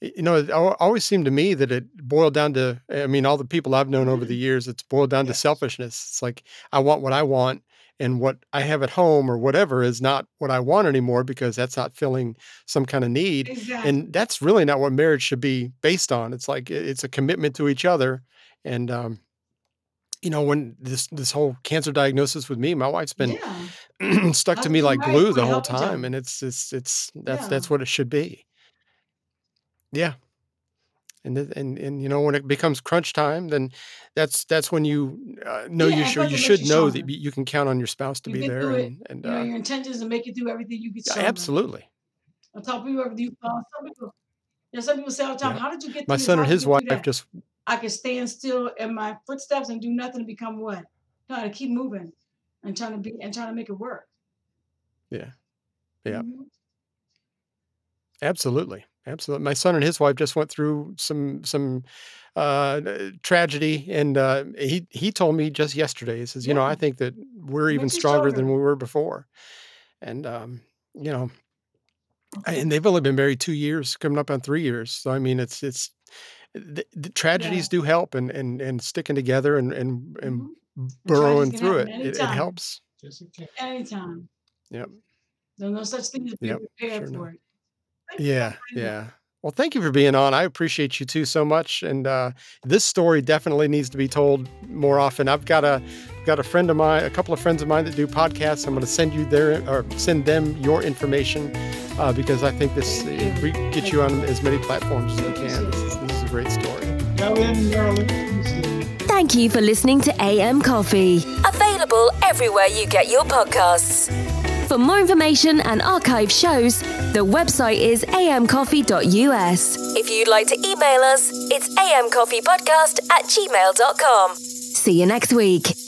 you know, it always seemed to me that it boiled down to, I mean, all the people I've known over the years, it's boiled down to selfishness. It's like, I want what I want, and what I have at home or whatever is not what I want anymore because that's not filling some kind of need. Exactly. And that's really not what marriage should be based on. It's like, it's a commitment to each other. And, you know, when this whole cancer diagnosis with me, my wife's been stuck to me like glue the whole time. And that's what it should be. Yeah. And you know, when it becomes crunch time, then that's when you know you should know that you can count on your spouse to be there. And you know, your intention is to make it through everything you get. Absolutely. On top of you, some people say all the time, "How did you get?" My son and his wife just. I can stand still in my footsteps and do nothing to become what? No, to keep moving and trying to make it work. Yeah. Yeah. Mm-hmm. Absolutely. Absolutely. My son and his wife just went through some tragedy, and he told me just yesterday, he says, you know, I think that we're even stronger than we were before. And, you know, and they've only been married 2 years, coming up on 3 years. So, I mean, it's the tragedies do help, and sticking together and burrowing through it. It helps. Anytime. Yep. There's no such thing as being prepared for it. Yeah. Well, thank you for being on. I appreciate you two so much. And this story definitely needs to be told more often. I've got a friend of mine, a couple of friends of mine that do podcasts. I'm going to send them your information because I think we get you on as many platforms as we can. This is a great story. Thank you for listening to AM Coffee. Available everywhere you get your podcasts. For more information and archive shows, the website is amcoffee.us. If you'd like to email us, it's amcoffeepodcast@gmail.com. See you next week.